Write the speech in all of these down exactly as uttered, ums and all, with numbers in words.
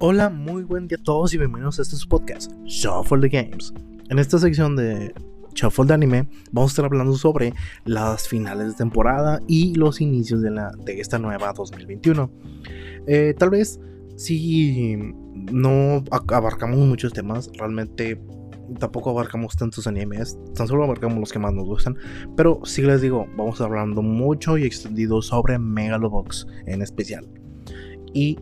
Hola, muy buen día a todos y bienvenidos a este podcast, Shuffle the Games. En esta sección de Shuffle the Anime vamos a estar hablando sobre las finales de temporada y los inicios de, la, de esta nueva dos mil veintiuno. Eh, tal vez si no abarcamos muchos temas, realmente tampoco abarcamos tantos animes, tan solo abarcamos los que más nos gustan, pero sí les digo, vamos a estar hablando mucho y extendido sobre Megalobox en especial. Y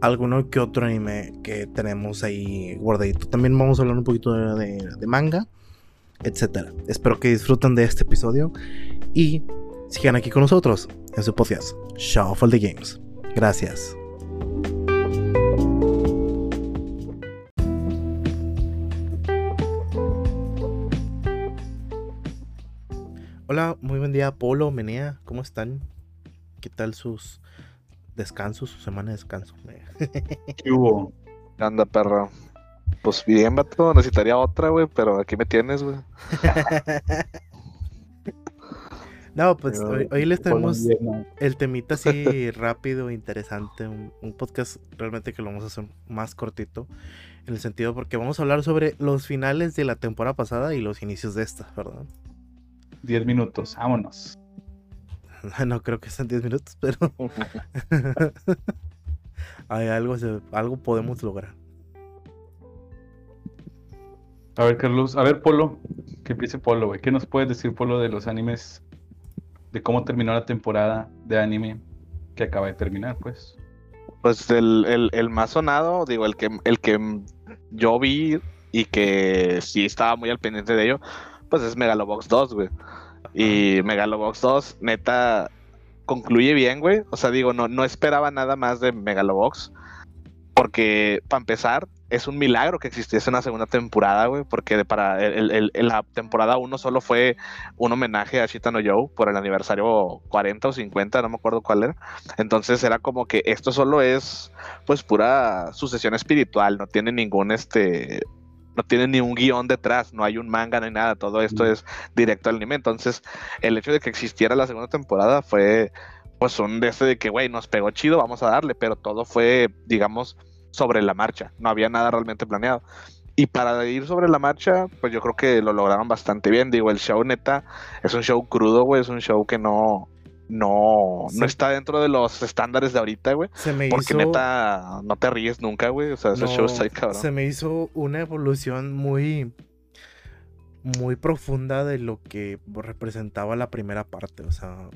alguno que otro anime que tenemos ahí guardadito. También vamos a hablar un poquito de, de manga, etcétera. Espero que disfruten de este episodio y sigan aquí con nosotros en su podcast Shuffle the Games. Gracias. Hola, muy buen día, Polo, Menea, ¿cómo están? ¿Qué tal sus descanso, su semana de descanso? ¿Qué hubo? Anda, perro. Pues bien, vato, necesitaría otra, güey, pero aquí me tienes, güey. No, pues pero, hoy, hoy les tenemos bien, ¿no? El temita así rápido, interesante, un, un podcast realmente que lo vamos a hacer más cortito, en el sentido porque vamos a hablar sobre los finales de la temporada pasada y los inicios de esta, ¿verdad? Diez minutos, vámonos. No creo que sean diez minutos, pero Ay, algo, se... algo podemos lograr. A ver, Carlos, a ver, Polo, que empiece Polo, güey. ¿Qué nos puedes decir, Polo, de los animes? De cómo terminó la temporada de anime que acaba de terminar, pues. Pues el, el, el más sonado, digo, el que, el que yo vi y que sí estaba muy al pendiente de ello, pues es Megalobox dos, güey. Y Megalobox dos, neta, concluye bien, güey. O sea, digo, no, no esperaba nada más de Megalobox. Porque, para empezar, es un milagro que existiese una segunda temporada, güey. Porque para el, el, el, la temporada uno solo fue un homenaje a Shita no Joe por el aniversario cuarenta o cincuenta, no me acuerdo cuál era. Entonces era como que esto solo es, pues, pura sucesión espiritual. No tiene ningún, este... no tiene ni un guión detrás, no hay un manga, no hay nada, todo esto es directo al anime. Entonces, el hecho de que existiera la segunda temporada fue, pues, un de ese de que, güey, nos pegó chido, vamos a darle, pero todo fue, digamos, sobre la marcha, no había nada realmente planeado. Y para ir sobre la marcha, pues yo creo que lo lograron bastante bien. Digo, el show, neta, es un show crudo, güey, es un show que no... No, sí. no está dentro de los estándares de ahorita, güey. Se me Porque hizo... neta, no te ríes nunca, güey. O sea, ese no, show está ahí, cabrón. Se me hizo una evolución muy, muy profunda de lo que representaba la primera parte. O sea,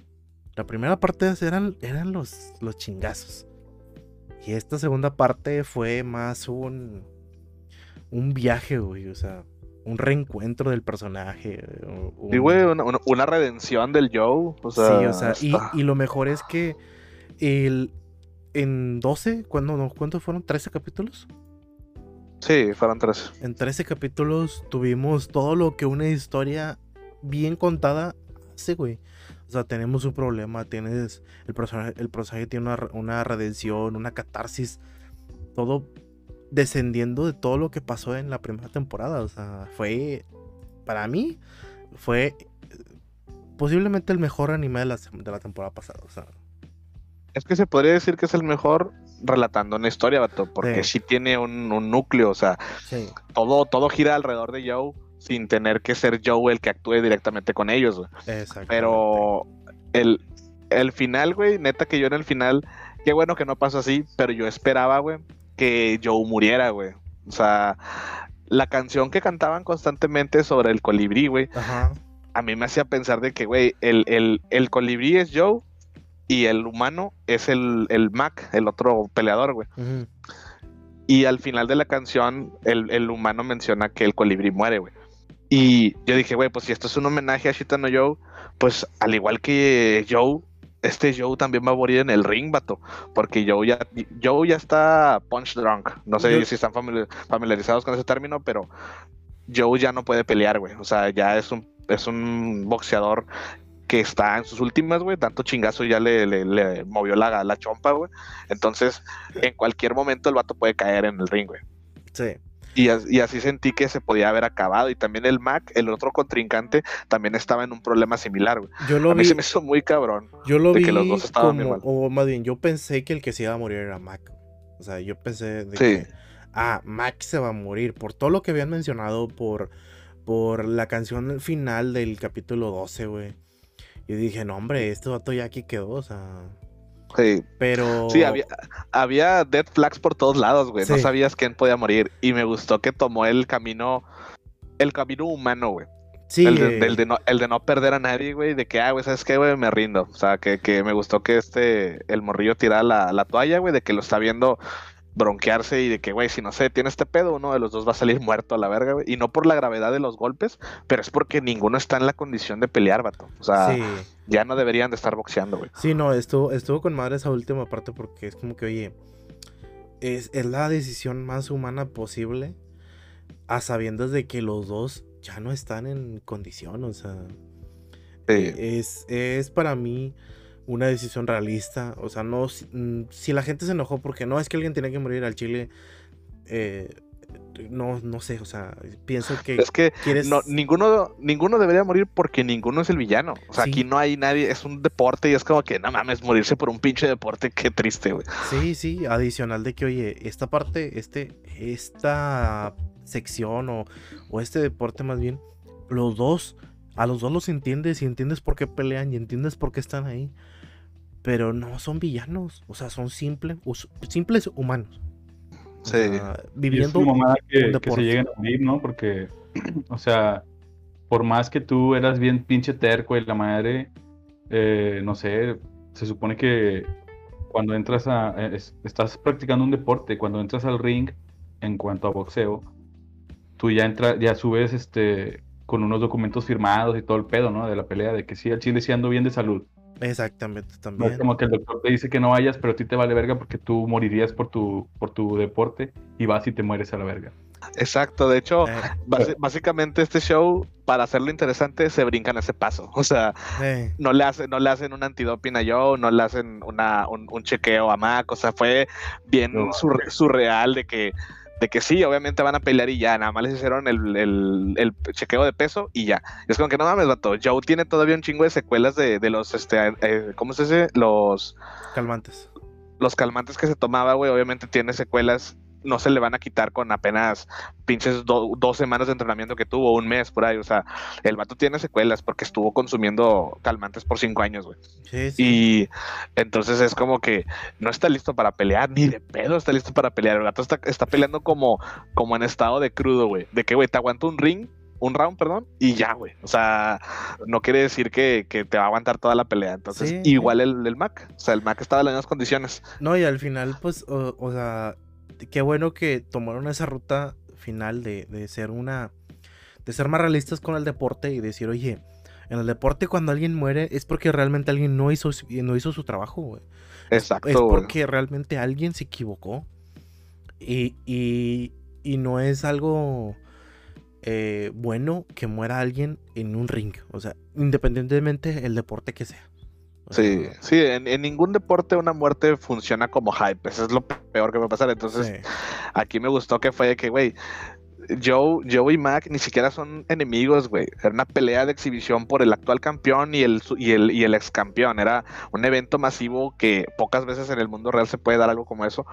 la primera parte eran, eran los, los chingazos. Y esta segunda parte fue más un, un viaje, güey. O sea, un reencuentro del personaje. Un... Sí, güey, una, una redención del Joe. O sea, sí, o sea, y, y lo mejor es que el, en doce, ¿cuándo, no, ¿cuántos fueron? ¿trece capítulos? Sí, fueron trece. En trece capítulos tuvimos todo lo que una historia bien contada hace, güey. O sea, tenemos un problema, tienes el personaje, el personaje tiene una, una redención, una catarsis, todo... descendiendo de todo lo que pasó en la primera temporada. O sea, fue, para mí, fue posiblemente el mejor anime de la, de la temporada pasada. O sea, es que se podría decir que es el mejor relatando una historia, vato, porque sí, sí tiene un, un núcleo. O sea, sí. todo, todo gira alrededor de Joe sin tener que ser Joe el que actúe directamente con ellos. Pero el, el final, güey, neta que yo en el final, qué bueno que no pasó así, pero yo esperaba, güey, que Joe muriera, güey. O sea, la canción que cantaban constantemente sobre el colibrí, güey, ajá, a mí me hacía pensar de que, güey, el, el, el colibrí es Joe y el humano es el, el Mac, el otro peleador, güey. Uh-huh. Y al final de la canción, el, el humano menciona que el colibrí muere, güey. Y yo dije, güey, pues si esto es un homenaje a Shita no Joe, pues al igual que Joe, este Joe también va a morir en el ring, vato, porque Joe ya, Joe ya está punch drunk. No sé yo, si están familiarizados con ese término, pero Joe ya no puede pelear, güey. O sea, ya es un, es un boxeador que está en sus últimas, güey. Tanto chingazo ya le, le, le movió la, la chompa, güey. Entonces, en cualquier momento el vato puede caer en el ring, güey. Sí. Y, y así sentí que se podía haber acabado. Y también el Mac, el otro contrincante, también estaba en un problema similar, güey. Yo lo a mí vi, se me hizo muy cabrón. Yo lo vi que los dos estaban como, o más bien, yo pensé que el que se iba a morir era Mac. O sea, yo pensé de sí. que, ah, Max se va a morir, por todo lo que habían mencionado, por, por la canción final del capítulo doce, güey. Yo dije, no, hombre, este vato ya aquí quedó, o sea... Sí, pero... sí había, había dead flags por todos lados, güey, sí. no sabías quién podía morir, y me gustó que tomó el camino, el camino humano, güey. Sí, el, de, eh... el, de no, el de no perder a nadie, güey, de que, ah, güey, ¿sabes qué, güey? Me rindo. O sea, que, que me gustó que este, el morrillo tirara la, la toalla, güey, de que lo está viendo bronquearse y de que, güey, si no sé, tiene este pedo, uno de los dos va a salir muerto a la verga, güey. Y no por la gravedad de los golpes, pero es porque ninguno está en la condición de pelear, vato. O sea, sí. ya no deberían de estar boxeando, güey. Sí, no, estuvo, estuvo con madre esa última parte porque es como que, oye, es, es la decisión más humana posible a sabiendas de que los dos ya no están en condición, o sea, sí. es, es para mí una decisión realista, o sea, no, si, si la gente se enojó porque no, es que alguien tenía que morir al chile, eh, no, no sé, o sea, pienso que... Es que quieres... no, ninguno, ninguno debería morir porque ninguno es el villano, o sea, sí. aquí no hay nadie, es un deporte y es como que, no mames, morirse por un pinche deporte, qué triste, güey. Sí, sí, adicional de que, oye, esta parte, este, esta... sección o, o este deporte más bien, los dos, a los dos los entiendes y entiendes por qué pelean y entiendes por qué están ahí, pero no son villanos, o sea, son simple, simples humanos. Sí. O sea, viviendo es una que, un deporte. Que se lleguen a morir, ¿no? Porque, o sea, por más que tú eras bien pinche terco y la madre, eh, no sé, se supone que cuando entras a, es, estás practicando un deporte, cuando entras al ring, en cuanto a boxeo, tú ya entras, ya subes este, con unos documentos firmados y todo el pedo, ¿no? De la pelea, de que sí, al chile sí ando bien de salud. Exactamente, también. No es como que el doctor te dice que no vayas, pero a ti te vale verga porque tú morirías por tu, por tu deporte y vas y te mueres a la verga. Exacto, de hecho, eh. base, básicamente este show, para hacerlo interesante, se brincan ese paso. O sea, eh. no le hacen, no le hacen un antidoping a Joe, no le hacen una, un, un chequeo a Mac, o sea, fue bien no, sur, surreal de que... De que sí, obviamente van a pelear y ya, nada más les hicieron el, el, el chequeo de peso y ya. Es como que no mames, vato. Joe tiene todavía un chingo de secuelas de, de los, este, eh, ¿cómo se dice? Los... calmantes. Los calmantes que se tomaba, güey, obviamente tiene secuelas. No se le van a quitar con apenas pinches do, dos semanas de entrenamiento que tuvo, un mes por ahí. O sea, el vato tiene secuelas porque estuvo consumiendo calmantes por cinco años, güey. Sí, sí. Y entonces es como que no está listo para pelear, ni de pedo está listo para pelear. El vato está, está peleando como, como en estado de crudo, güey. De que, güey, te aguanto un ring, un round, perdón, y ya, güey. O sea, no quiere decir que, que te va a aguantar toda la pelea. Entonces, sí, igual el, el Mac. O sea, el Mac estaba en las mismas condiciones. No, y al final, pues, o, o sea... qué bueno que tomaron esa ruta final de, de ser una de ser más realistas con el deporte y decir, oye, en el deporte cuando alguien muere es porque realmente alguien no hizo, no hizo su trabajo, güey. Exacto. Es, es porque bueno. realmente alguien se equivocó y, y, y no es algo eh, bueno que muera alguien en un ring, o sea, independientemente del deporte que sea. Sí, sí, en, en ningún deporte una muerte funciona como hype, eso es lo peor que puede pasar, entonces sí. Aquí me gustó que fue de que, güey, Joe, Joe y Mac ni siquiera son enemigos, güey, era una pelea de exhibición por el actual campeón y el, y el, y el ex campeón, era un evento masivo que pocas veces en el mundo real se puede dar algo como eso,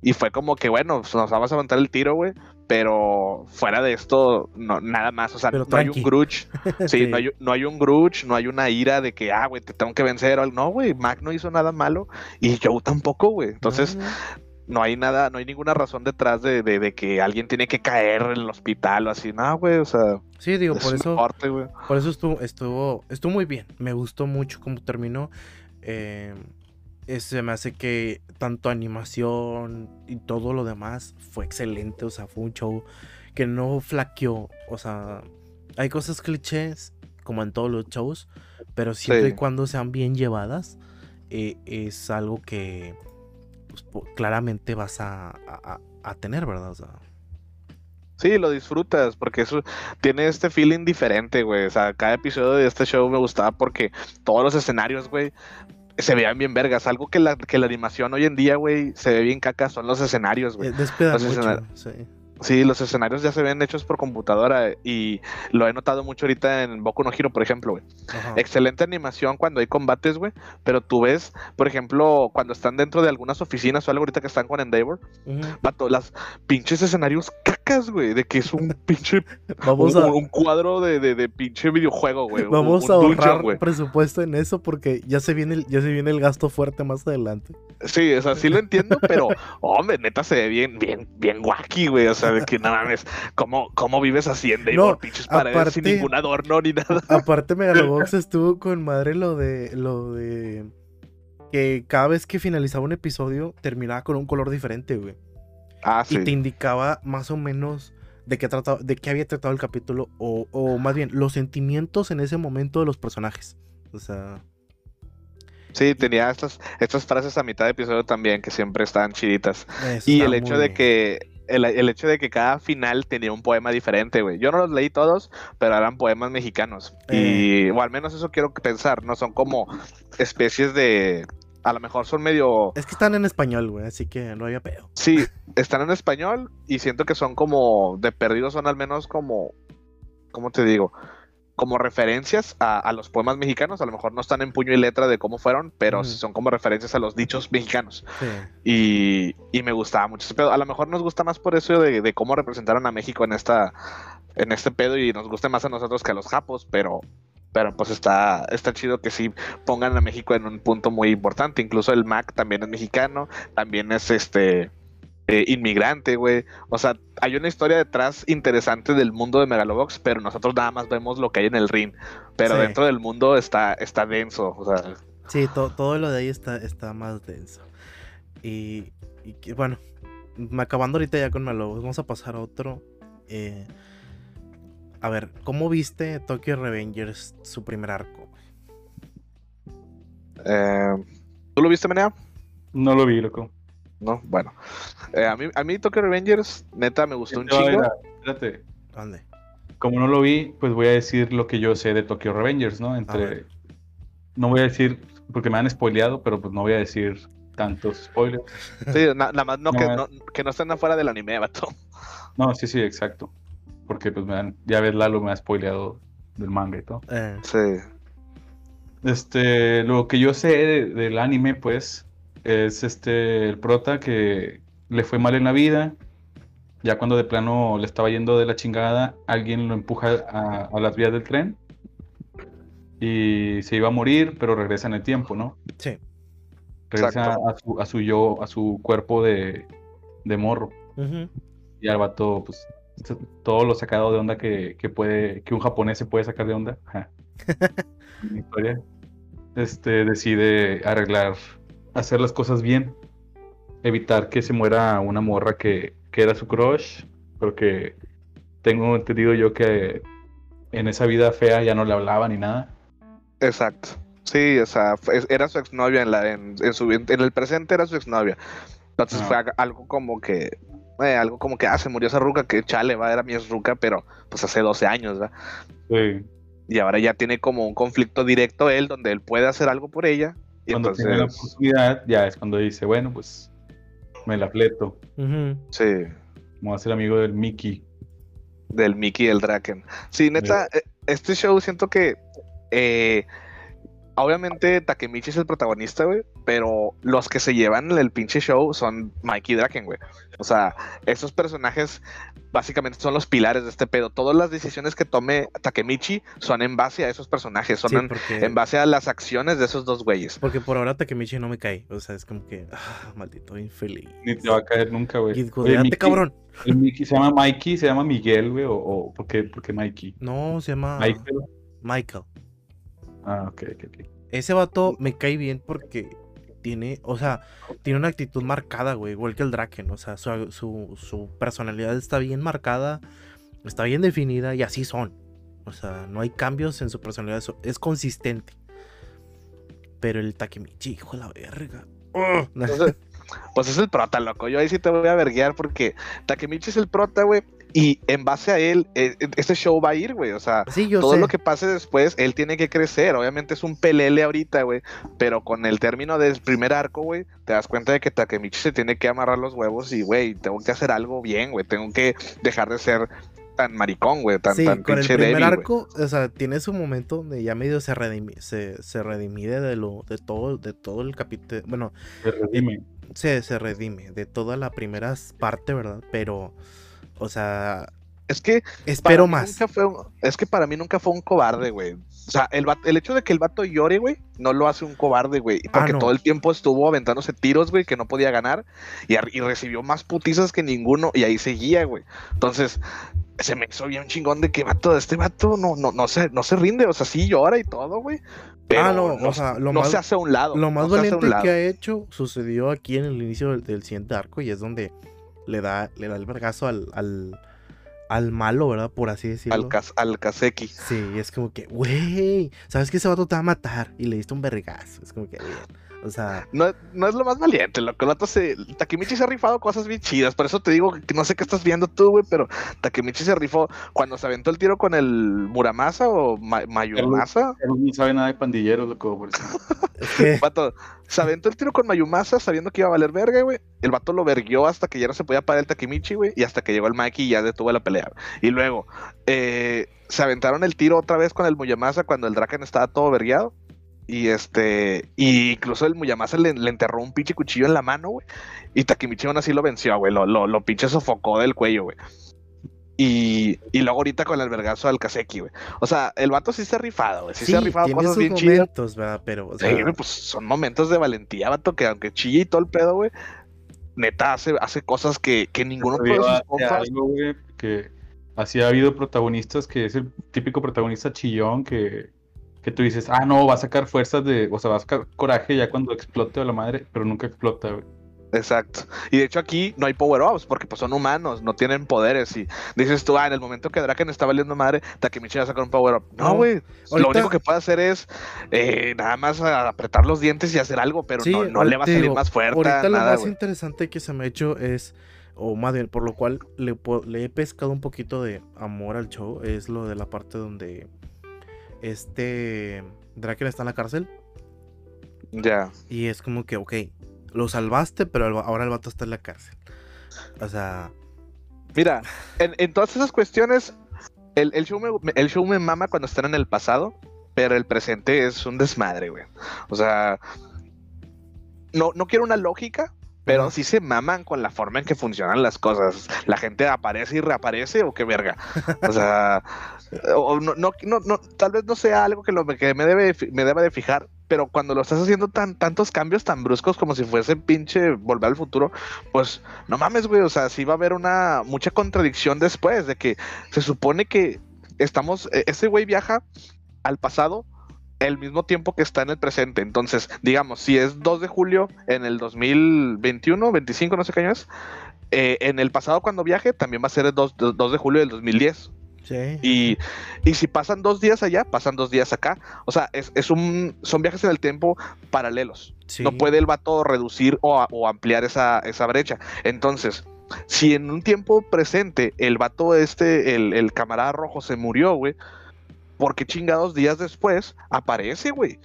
y fue como que, bueno, pues nos vamos a aguantar el tiro, güey, pero fuera de esto, no, nada más, o sea, pero no tranqui. Hay un grudge, sí, sí. No, hay, no hay un grudge, no hay una ira de que, ah, güey, te tengo que vencer, o, no, güey, Mac no hizo nada malo, y Joe tampoco, güey, entonces... No, no. No hay nada, no hay ninguna razón detrás de, de, de que alguien tiene que caer en el hospital o así, no, güey, o sea... Sí, digo, por eso, parte, por eso estuvo, estuvo, estuvo muy bien, me gustó mucho cómo terminó, eh, se me hace que tanto animación y todo lo demás fue excelente, o sea, fue un show que no flaqueó, o sea, hay cosas clichés, como en todos los shows, pero siempre sí. y cuando sean bien llevadas, eh, es algo que... claramente vas a, a, a tener, ¿verdad? O sea... sí, lo disfrutas, porque eso tiene este feeling diferente, güey. O sea, cada episodio de este show me gustaba porque todos los escenarios, güey, se veían bien vergas. Algo que la, que la animación hoy en día, güey, se ve bien caca son los escenarios, güey. Despedan mucho, escenarios. Sí. Sí, los escenarios ya se ven hechos por computadora y lo he notado mucho ahorita en Boku no Hero, por ejemplo, güey. Excelente animación cuando hay combates, güey, pero tú ves, por ejemplo, cuando están dentro de algunas oficinas o algo ahorita que están con Endeavor, uh-huh. Pato, las pinches escenarios cacas, güey, de que es un pinche Vamos un, a... un cuadro de, de, de pinche videojuego, güey. Vamos un, un a ahorrar dungeon, güey. Presupuesto en eso porque ya se viene el, ya se viene el gasto fuerte más adelante. Sí, o sea, sí lo entiendo, pero hombre, neta se ve bien, bien, bien wacky, güey, o sea, de que nada más, ¿cómo, ¿cómo vives así en Endeavor, no, pinches paredes aparte, sin ningún adorno ni nada? Aparte Megalobox estuvo con madre lo de, lo de que cada vez que finalizaba un episodio terminaba con un color diferente, güey. Ah, sí. Y te indicaba más o menos de qué, trataba, de qué había tratado el capítulo o, o más bien los sentimientos en ese momento de los personajes, o sea... Sí, tenía estas, estas frases a mitad de episodio también que siempre estaban chiditas. Eso y el hecho de que El, el hecho de que cada final tenía un poema diferente, güey. Yo no los leí todos, pero eran poemas mexicanos. Eh. Y, o al menos eso quiero pensar, ¿no? Son como especies de... A lo mejor son medio... Es que están en español, güey, así que no había pedo. Sí, están en español y siento que son como... De perdido son al menos como... ¿Cómo te digo? Como referencias a, a los poemas mexicanos. A lo mejor no están en puño y letra de cómo fueron, pero mm. son como referencias a los dichos mexicanos. Sí. Y, y me gustaba mucho ese pedo. A lo mejor nos gusta más por eso de, de cómo representaron a México en esta en este pedo y nos gusta más a nosotros que a los japos, pero pero pues está, está chido que sí pongan a México en un punto muy importante. Incluso el Mac también es mexicano, también es este... Eh, inmigrante, güey. O sea, hay una historia detrás interesante del mundo de Megalobox, pero nosotros nada más vemos lo que hay en el ring. Pero sí, dentro del mundo está, está denso. O sea. Sí, to- todo lo de ahí está, está más denso. Y, y que, bueno, acabando ahorita ya con Megalobox, vamos a pasar a otro. Eh, a ver, ¿cómo viste Tokyo Revengers su primer arco? Eh, ¿Tú lo viste, Menea? No lo vi, loco. No, bueno, eh, a mí, a mí Tokyo Revengers, neta, me gustó un chingo. Espérate, ¿dónde? Como no lo vi, pues voy a decir lo que yo sé de Tokyo Revengers, ¿no? Entre, no voy a decir, porque me han spoileado, pero pues no voy a decir tantos spoilers. Sí, na- nada más no, no, que, no, que no estén afuera del anime, vato. No, sí, sí, exacto. Porque pues me han, ya ves, Lalo me ha spoileado del manga y todo. Eh. Sí. Este, lo que yo sé de, del anime, pues... Es este el prota que le fue mal en la vida. Ya cuando de plano le estaba yendo de la chingada, alguien lo empuja a, a las vías del tren y se iba a morir, pero regresa en el tiempo, ¿no? Sí. Regresa a su, a su yo, a su cuerpo de, de morro. Uh-huh. Y al vato, pues, todo lo sacado de onda que, que puede, que un japonés se puede sacar de onda. Ja. Historia. Este decide arreglar. Hacer las cosas bien, evitar que se muera una morra que, que era su crush, porque tengo entendido yo que en esa vida fea ya no le hablaba ni nada. Exacto, sí, o sea, era su exnovia, en, la, en, en, su, en el presente era su exnovia, entonces no. Fue algo como que, eh, algo como que, ah, se murió esa ruca, que chale, va, era mi exruca, pero pues hace doce años, ¿verdad? Sí. Y ahora ya tiene como un conflicto directo él, donde él puede hacer algo por ella. Cuando entonces... tiene la oportunidad, ya es cuando dice, bueno, pues, me la fleto. Uh-huh. Sí. Como hace el amigo del Mikey. Del Mikey, del Draken. Sí, neta, sí. Este show siento que... Eh, obviamente Takemichi es el protagonista, güey, pero los que se llevan el pinche show son Mikey y Draken, güey. O sea, esos personajes básicamente son los pilares de este pedo. Todas las decisiones que tome Takemichi son en base a esos personajes, son sí, porque... en, en base a las acciones de esos dos güeyes. Porque por ahora Takemichi no me cae, o sea, es como que, ah, maldito infeliz. Ni te va a caer nunca, güey. Gidgodeante, cabrón. El Mikey se llama Mikey, se llama Miguel, güey, o, o ¿por qué, por qué Mikey? No, se llama... Michael. Michael. Ah, ok, ok, ok. Ese vato me cae bien porque tiene, o sea, tiene una actitud marcada, güey, igual que el Draken, o sea, su, su, su personalidad está bien marcada, está bien definida y así son, o sea, no hay cambios en su personalidad, es consistente, pero el Takemichi, hijo de la verga, ¡oh! Entonces, pues es el prota, loco, yo ahí sí te voy a verguear porque Takemichi es el prota, güey, Y en base a él, eh, este show va a ir, güey, o sea, sí, todo sé. Lo que pase después, él tiene que crecer, obviamente es un pelele ahorita, güey, pero con el término del primer arco, güey, te das cuenta de que Takemichi se tiene que amarrar los huevos y, güey, tengo que hacer algo bien, güey, tengo que dejar de ser tan maricón, güey, tan, sí, tan pinche débil, con el primer arco, wey. O sea, tiene su momento donde ya medio se redime, se, se redime de, lo, de, todo, de todo el capítulo, bueno, se redime. Se, se redime de toda la primera parte, ¿verdad? Pero... O sea, es que espero más. Fue un, es que para mí nunca fue un cobarde, güey. O sea, el, vato, el hecho de que el vato llore, güey, no lo hace un cobarde, güey. Porque ah, no. todo el tiempo estuvo aventándose tiros, güey, que no podía ganar. Y, y recibió más putizas que ninguno. Y ahí seguía, güey. Entonces, se me hizo bien chingón de que vato, este vato no, no, no, se, no se rinde. O sea, sí llora y todo, güey. Pero ah, no, no, o sea, lo no más, se hace a un lado. Lo más no valiente que ha hecho sucedió aquí en el inicio del, del siguiente arco. Y es donde... Le da, le da el vergazo al, al, al malo, ¿verdad? Por así decirlo. Al, al Kaseki. Sí, es como que, güey, ¿sabes que ese vato te va a matar? Y le diste un vergazo. Es como que, bien, o sea... No, no es lo más valiente, lo que el vato se... Takemichi se ha rifado cosas bien chidas, por eso te digo que no sé qué estás viendo tú, güey, pero Takemichi se rifó cuando se aventó el tiro con el Muramasa o May- Mayumasa. Él, él no sabe nada de pandilleros, loco, por eso. ¿Qué? Vato... Se aventó el tiro con Mayumasa sabiendo que iba a valer verga, güey. El vato lo verguió hasta que ya no se podía parar el Takemichi, güey. Y hasta que llegó el Mikey y ya detuvo la pelea. Y luego, eh, se aventaron el tiro otra vez con el Muramasa cuando el Draken estaba todo vergueado. Y este... Y incluso el Muramasa le, le enterró un pinche cuchillo en la mano, güey. Y Takemichi aún así lo venció, güey. Lo, lo, lo pinche sofocó del cuello, güey. Y, y luego ahorita con el vergazo al Kaseki, güey. O sea, el vato sí se ha rifado, güey. Sí, sí se ha rifado cosas bien chidas. Pero, o sea... Sí, pues son momentos de valentía, vato, que aunque chille y todo el pedo, güey. Neta, hace, hace cosas que, que ninguno de sus compas... Que así ha habido protagonistas que es el típico protagonista chillón que, que tú dices, ah, no, va a sacar fuerzas de... O sea, va a sacar coraje ya cuando explote a la madre, pero nunca explota, güey. Exacto, y de hecho aquí no hay power-ups porque pues son humanos, no tienen poderes y dices tú, ah, en el momento que Draken está valiendo madre, Takemichi va a sacar un power-up. No, güey, no, lo único que puede hacer es eh, nada más apretar los dientes y hacer algo, pero sí, no, no le va a salir digo, más fuerte. Ahorita nada, lo más wey. interesante que se me ha hecho es, o oh, más bien, por lo cual le, le he pescado un poquito de amor al show, es lo de la parte donde este Draken está en la cárcel. Ya. Yeah. Y es como que, ok, lo salvaste, pero ahora el vato está en la cárcel. O sea... Mira, en, en todas esas cuestiones, el, el, show me, el show me mama cuando están en el pasado, pero el presente es un desmadre, güey. O sea... No, no quiero una lógica, pero sí se maman con la forma en que funcionan las cosas. La gente aparece y reaparece, o qué verga. O sea... o no, no, no, no, tal vez no sea algo que, lo, que me, debe, me deba de fijar, pero cuando lo estás haciendo tan tantos cambios tan bruscos como si fuese pinche Volver al Futuro, pues no mames, güey, o sea, sí va a haber una mucha contradicción después de que se supone que estamos, ese güey viaja al pasado el mismo tiempo que está en el presente, entonces, digamos, si es dos de julio en el dos mil veintiuno, veinticinco, no sé qué año es, eh, en el pasado cuando viaje también va a ser el dos de julio del dos mil diez. Sí. Y, y si pasan dos días allá, pasan dos días acá. O sea, es, es un, son viajes en el tiempo paralelos. Sí. No puede el vato reducir o, o ampliar esa, esa brecha. Entonces, si en un tiempo presente el vato este, el, el camarada rojo se murió, güey, ¿por qué chingados días después aparece, güey?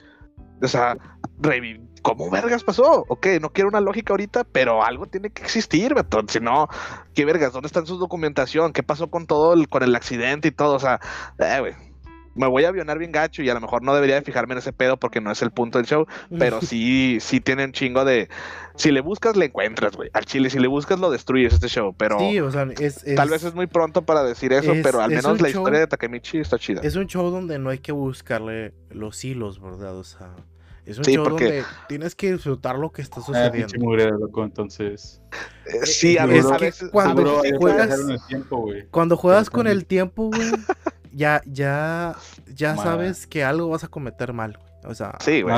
O sea, reviv- ¿cómo vergas pasó? Ok, no quiero una lógica ahorita, pero algo tiene que existir, vato. Si no, ¿qué vergas? ¿Dónde está su documentación? ¿Qué pasó con todo el, con el accidente y todo? O sea, eh, güey, me voy a avionar bien gacho y a lo mejor no debería de fijarme en ese pedo porque no es el punto del show, pero sí, sí tiene un chingo de... Si le buscas, le encuentras, güey. Al chile, si le buscas, lo destruyes este show, pero... Sí, o sea, es... es tal vez es muy pronto para decir eso, es, pero al menos la show, historia de Takemichi está chida. Es un show donde no hay que buscarle los hilos, ¿verdad? O sea... Es un sí, show porque... donde tienes que disfrutar lo que está sucediendo. Mugre, loco, entonces. Eh, sí, a veces, es que a veces cuando, bro, juegas, el tiempo, cuando juegas con el tiempo, güey, ya, ya, ya sabes que algo vas a cometer mal, güey. O sea, sí, güey.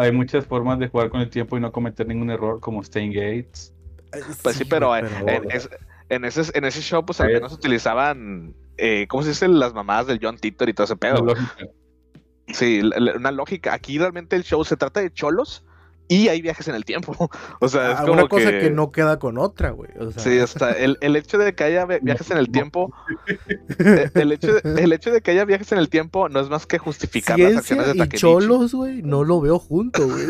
Hay muchas formas de jugar con el tiempo y no cometer ningún error, como Steins Gate. Eh, pues sí, sí pero, pero en, en, es, en, ese, en ese show, pues al menos utilizaban, eh, ¿cómo se dice? Las mamadas del John Titor y todo ese pedo. Sí, una lógica. Aquí realmente el show se trata de cholos y hay viajes en el tiempo. O sea, es ah, como una cosa que... que no queda con otra, güey. O sea... Sí, hasta el, el hecho de que haya viajes en el tiempo, el, el, hecho de, el hecho de que haya viajes en el tiempo no es más que justificar Ciencia las acciones de Takemichi. Y cholos, güey, no lo veo junto, güey.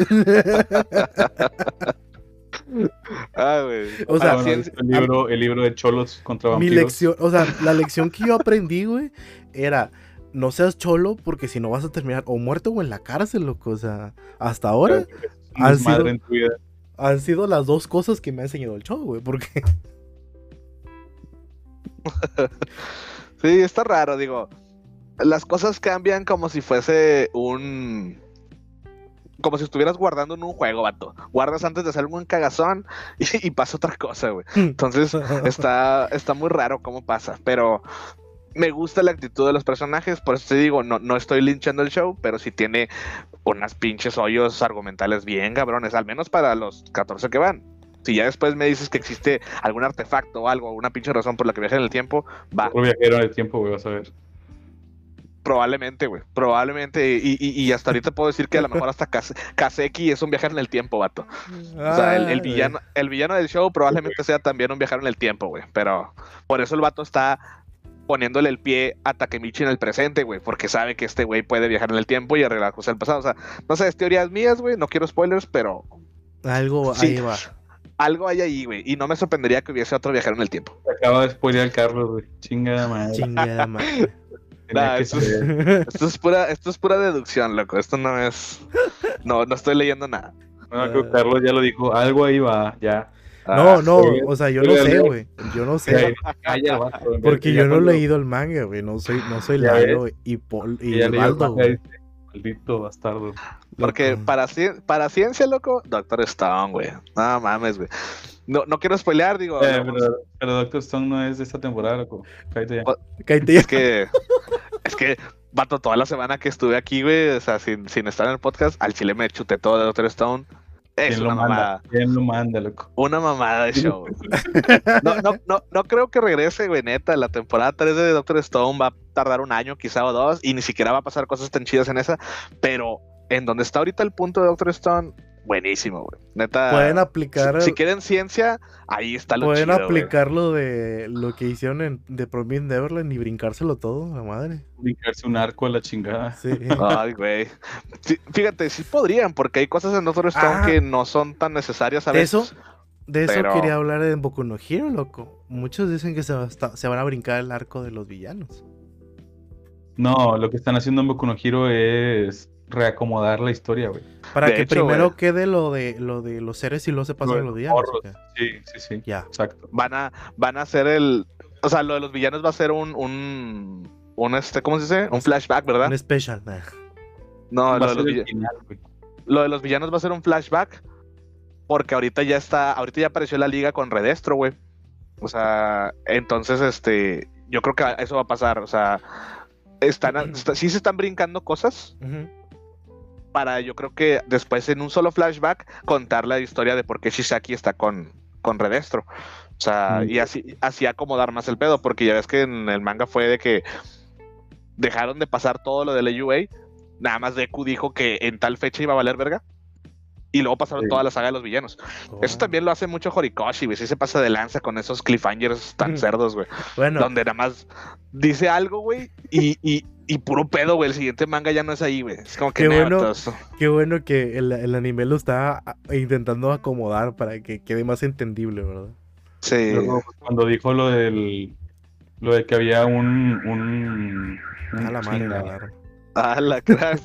Ah, güey. O sea, ah, bueno, el, libro, el libro de cholos contra vampiros. Mi lección, o sea, la lección que yo aprendí, güey, era... No seas cholo, porque si no vas a terminar o muerto o en la cárcel, loco. O sea, hasta ahora han sido, han sido las dos cosas que me ha enseñado el show, güey, porque... Sí, está raro, digo. Las cosas cambian como si fuese un... Como si estuvieras guardando en un juego, vato. Guardas antes de hacer un cagazón y, y pasa otra cosa, güey. Entonces, está, está muy raro cómo pasa, pero... Me gusta la actitud de los personajes, por eso te digo, no, no estoy linchando el show, pero sí tiene unas pinches hoyos argumentales bien cabrones, al menos para los catorce que van. Si ya después me dices que existe algún artefacto o algo, una pinche razón por la que viajan en el tiempo, va. O viajaron en el tiempo, güey, vas a ver. Probablemente, güey, probablemente, y, y, y hasta ahorita puedo decir que a lo mejor hasta Kas- Kaseki es un viajero en el tiempo, vato. O sea, el, el, villano, el villano del show probablemente sea también un viajero en el tiempo, güey, pero por eso el vato está... poniéndole el pie a Takemichi en el presente, güey, porque sabe que este güey puede viajar en el tiempo y arreglar cosas del pasado. O sea, no sé, es teorías mías, güey, no quiero spoilers, pero... Algo sí, ahí va. Algo hay ahí, güey, y no me sorprendería que hubiese otro viajero en el tiempo. Se acaba de spoilear Carlos, güey, chingada madre. Chingada madre. Nah, esto, es, esto, es pura, esto es pura deducción, loco, esto no es... No, no estoy leyendo nada. Bueno, creo que Carlos ya lo dijo, algo ahí va, ya. No, no, o sea, yo no sé, güey. Yo no sé. Porque yo no he leído el manga, güey. No soy, no soy Lalo y Paul y Baldo, güey. Maldito bastardo. Porque para, para ciencia, loco, Doctor Stone, güey. No mames, güey. No, no quiero spoilear, digo. Eh, no, pero, pero Doctor Stone no es de esta temporada, loco. Cállate ya. Cállate ya. Es que. Es que. Vato, toda la semana que estuve aquí, güey, o sea, sin, sin estar en el podcast, al chile me chuté todo de Doctor Stone. Es ¿Quién una lo manda? mamada. ¿Quién lo manda, loco? Una mamada de show. No, no, no, no creo que regrese, güey, neta. La temporada tres de Doctor Stone va a tardar un año, quizá o dos, y ni siquiera va a pasar cosas tan chidas en esa. Pero en donde está ahorita el punto de Doctor Stone, buenísimo, güey. Neta. Pueden aplicar. Si, si quieren ciencia, ahí está lo chido. Pueden aplicar lo de lo que hicieron en de Promised Neverland y brincárselo todo, la madre. Brincarse un arco a la chingada. Sí. Ay, güey. Sí, fíjate, sí podrían, porque hay cosas en Doctor Stone ah, que no son tan necesarias a veces. De eso, de eso pero... quería hablar en Boku no Hero, loco. Muchos dicen que se, va a, se van a brincar el arco de los villanos. No, lo que están haciendo en Boku no Hero es reacomodar la historia, güey. Para de que hecho, primero güey, quede lo de lo de los seres y luego se pasen los villanos. Okay. Sí, sí, sí. Ya. Exacto. Van a, van a hacer el... O sea, lo de los villanos va a ser un... un... Un este, ¿cómo se dice? Un flashback, ¿verdad? Un special, man. No, lo de, los vill... final, lo de los villanos va a ser un flashback. Porque ahorita ya está. Ahorita ya apareció la liga con Redestro, güey. O sea, entonces, este. Yo creo que eso va a pasar. O sea, están, uh-huh. está, sí se están brincando cosas. Uh-huh. Para, yo creo que después, en un solo flashback, contar la historia de por qué Shisaki está con, con Redestro. O sea, uh-huh. y así, así acomodar más el pedo. Porque ya ves que en el manga fue de que dejaron de pasar todo lo de la U A. Nada más Deku dijo que en tal fecha iba a valer verga. Y luego pasaron sí. toda la saga de los villanos. Oh. Eso también lo hace mucho Horikoshi, güey. Sí se pasa de lanza con esos cliffhangers tan cerdos, güey. Bueno. Donde nada más dice algo, güey. Y, y, y puro pedo, güey. El siguiente manga ya no es ahí, güey. Es como que... Qué, bueno, qué bueno que el, el anime lo está intentando acomodar para que quede más entendible, ¿verdad? Sí. Luego, cuando dijo lo del... Lo de que había un... un... A la madre, la A la crack.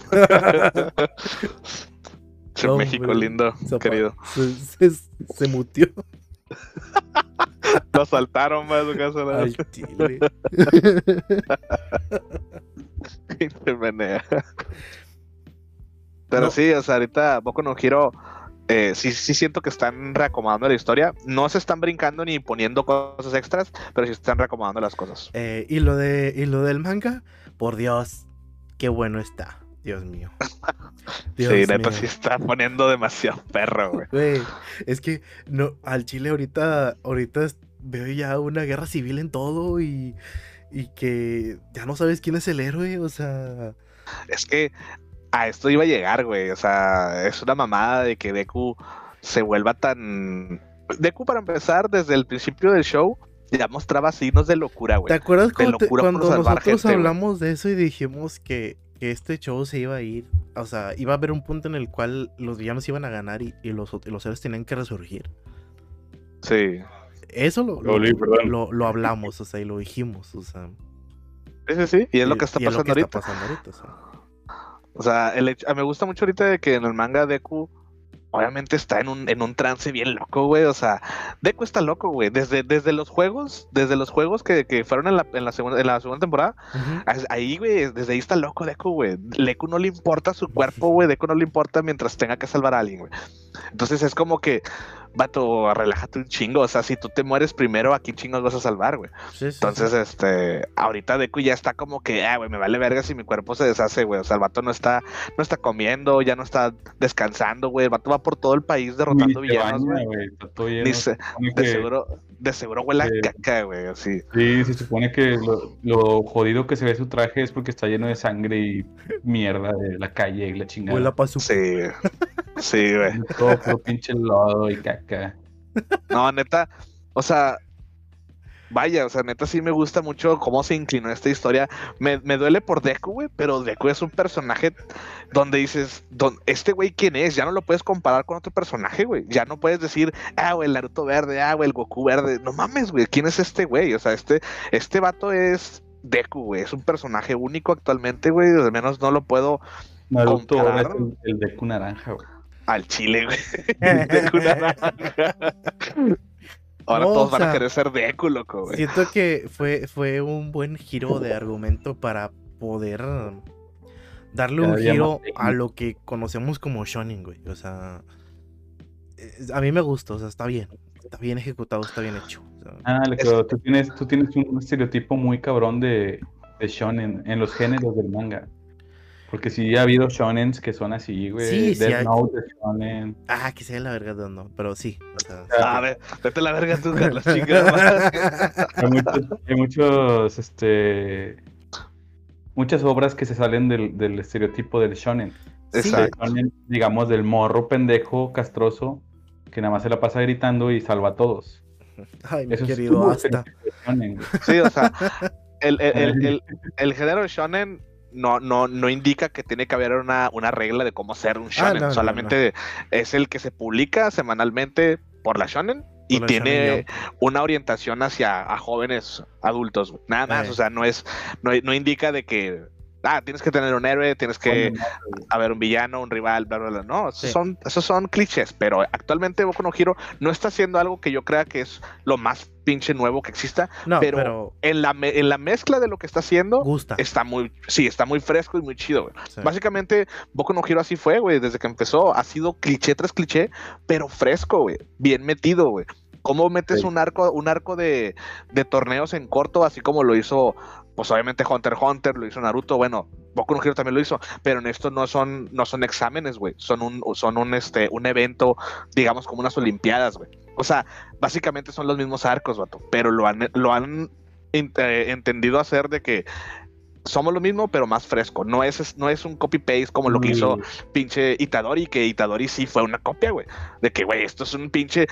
No, México hombre, lindo, se querido. Se, se, se mutió. Lo saltaron más su casa. La... Al chile. Pero no. sí, o sea, ahorita Boku no Hero. Eh, sí, sí siento que están reacomodando la historia. No se están brincando ni poniendo cosas extras, pero sí están reacomodando las cosas. Eh, y lo de, y lo del manga, por Dios, qué bueno está. Dios mío. Dios sí, neta, sí está poniendo demasiado perro, güey. Güey, es que no, al Chile ahorita, ahorita veo ya una guerra civil en todo y, y que ya no sabes quién es el héroe, o sea. Es que a esto iba a llegar, güey. O sea, es una mamada de que Deku se vuelva tan... Deku, para empezar, desde el principio del show, ya mostraba signos de locura, güey. ¿Te acuerdas de cuando, te, cuando nosotros gente, hablamos wey. de eso y dijimos que, que este show se iba a ir? O sea, iba a haber un punto en el cual los villanos iban a ganar y, y, los, y los héroes tenían que resurgir. Sí. Eso lo, lo, lo, lo, lo hablamos, o sea, y lo dijimos, o sea... Sí, sí, sí, y es lo que está pasando es que ahorita. Está pasando ahorita o sea, o sea el hecho, me gusta mucho ahorita de que en el manga Deku obviamente está en un, en un trance bien loco, güey. O sea, Deku está loco, güey. Desde, desde los juegos, desde los juegos que, que fueron en la, en la, segunda, en la segunda temporada, uh-huh. ahí, güey, desde ahí está loco Deku, güey. Deku no le importa su cuerpo, güey. Deku no le importa mientras tenga que salvar a alguien, güey. Entonces es como que, vato, relájate un chingo, o sea, si tú te mueres primero, ¿a quién chingos vas a salvar, güey? Sí, sí, Entonces, sí. este, ahorita Deku ya está como que, ah, güey, me vale verga si mi cuerpo se deshace, güey, o sea, el vato no está, no está comiendo, ya no está descansando, güey, el vato va por todo el país derrotando Uy, villanos, güey, dice, de seguro, de seguro huele eh, a caca, güey, así. Sí, se supone que lo, lo jodido que se ve su traje es porque está lleno de sangre y mierda de la calle y la chingada. Huele a paso. Sí, sí, güey. Todo por pinche lodo y caca. No, neta, o sea, vaya, o sea, neta sí me gusta mucho cómo se inclinó esta historia. Me, me duele por Deku, güey, pero Deku es un personaje donde dices, don, este güey, ¿quién es? Ya no lo puedes comparar con otro personaje, güey. Ya no puedes decir, ah, güey, el Naruto verde, ah, güey, el Goku verde. No mames, güey, ¿quién es este güey? O sea, este, este vato es Deku, güey, es un personaje único actualmente, güey, al menos no lo puedo Naruto comparar. Es el, el Deku naranja, güey. Al chile, güey. Deku naranja. Ahora no, todos o sea, van a querer ser Deku, loco, güey. Siento que fue, fue un buen giro de argumento para poder darle un giro a lo que conocemos como shonen, güey. O sea, a mí me gusta, o sea, está bien. Está bien ejecutado, está bien hecho. O sea, ah, loco, es... tú, tienes, tú tienes un estereotipo muy cabrón de, de shonen en los géneros del manga. Porque sí ha habido shonens que son así, güey. Sí, Death sí, Note hay... shonen. Ah, que sea la verga, no, pero sí. O sea, ah, a ver, vete la verga tú, Carlos, chingada. Hay muchos, hay muchos, este... muchas obras que se salen del, del estereotipo del shonen. Exacto. Del shonen, digamos, del morro pendejo, castroso, que nada más se la pasa gritando y salva a todos. Ay, mi Eso querido, hasta. Shonen, sí, o sea, el, el, el, el, el género shonen... No, no, no indica que tiene que haber una, una regla de cómo ser un shonen. Ah, no, Solamente no, no. es el que se publica semanalmente por la shonen y la tiene shonen una orientación hacia a jóvenes adultos. Nada más, eh. o sea, no es, no, no indica de que ah, tienes que tener un héroe, tienes que haber un villano, un rival, bla, bla, bla. No, esos, sí. son, esos son clichés, pero actualmente Boku no Hero no está haciendo algo que yo crea que es lo más pinche nuevo que exista, no, pero, pero... En, la me- en la mezcla de lo que está haciendo, gusta. Está muy, sí, está muy fresco y muy chido, güey. Sí. Básicamente, Boku no Hero así fue, güey, desde que empezó, ha sido cliché tras cliché, pero fresco, güey, bien metido, güey. ¿Cómo metes sí. un arco, un arco de, de torneos en corto, así como lo hizo, pues obviamente Hunter x Hunter, lo hizo Naruto, bueno, Boku no Hero también lo hizo, pero en esto no son, no son exámenes, güey, son un, son un, este, un evento, digamos, como unas olimpiadas, güey. O sea, básicamente son los mismos arcos, vato, pero lo han, lo han ent- entendido hacer de que somos lo mismo, pero más fresco. No es, no es un copy-paste como lo que hizo pinche Itadori, que Itadori sí fue una copia, güey. De que, güey, esto es un pinche...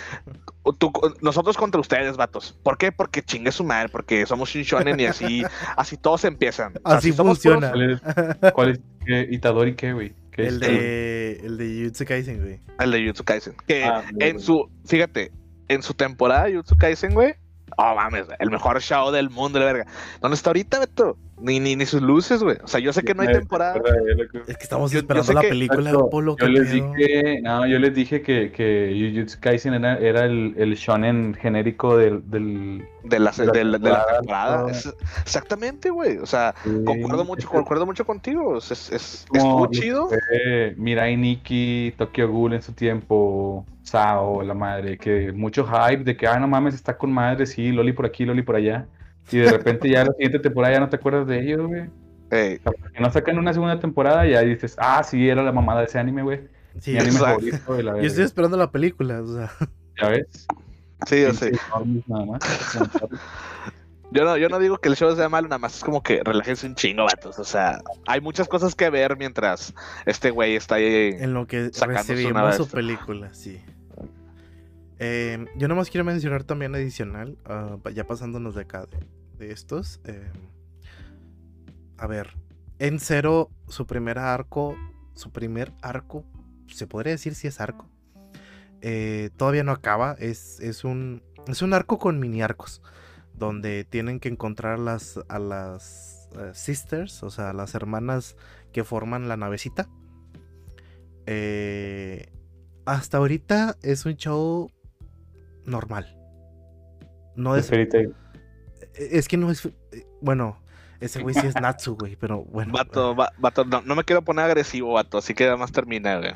Tú, nosotros contra ustedes, vatos. ¿Por qué? Porque chingue su madre, porque somos un shonen y así, así todos empiezan. Así, así funciona. Somos ¿Cuál es, cuál es qué, Itadori qué, güey? ¿Qué el, de, el de Jujutsu Kaisen, güey. El de Jujutsu Kaisen. Que ah, en güey. su... Fíjate, en su temporada de Jujutsu Kaisen, güey, oh, mames, el mejor show del mundo, la verga. ¿Dónde está ahorita, Beto? Ni, ni, ni sus luces, güey. O sea, yo sé que no hay temporada. Es que estamos yo, esperando yo la que... película del Polo. Yo les quedó. dije, no, yo les dije que, que Jujutsu Kaisen era, era el, el shonen genérico del, del de la, de la, de la, de la temporada. Es, exactamente, güey. O sea, sí, concuerdo mucho, es, concuerdo mucho contigo. Es, es, es no, estuvo chido. Eh, Mirai Nikki, Tokyo Ghoul en su tiempo, Sao, la madre, que mucho hype de que ah no mames, está con madre, sí, Loli por aquí, Loli por allá. Y de repente ya la siguiente temporada ya no te acuerdas de ellos, güey. Hey. O sea, que no sacan una segunda temporada y ya dices, ah, sí, era la mamada de ese anime, güey. Sí, Mi anime favorito de la verga. Yo estoy esperando la película, o sea. ¿Ya ves? Sí, yo sé. Nada más. Yo no, yo no digo que el show sea malo, nada más es como que relájense un chingo, vatos. O sea, hay muchas cosas que ver mientras este güey está ahí en lo que recibimos su película, sí. Eh, yo nomás quiero mencionar también adicional, uh, ya pasándonos de acá de, de estos. Eh, a ver, en Zero, su primer arco, su primer arco, se podría decir si es arco, eh, todavía no acaba, es, es, un, es un arco con mini arcos, donde tienen que encontrar las, a las uh, sisters, o sea, las hermanas que forman la navecita. Eh, hasta ahorita es un show normal. No es... Es que no es... Bueno, ese güey sí es Natsu, güey, pero bueno. Vato, va, vato no, no me quiero poner agresivo, vato, así que además termina, güey.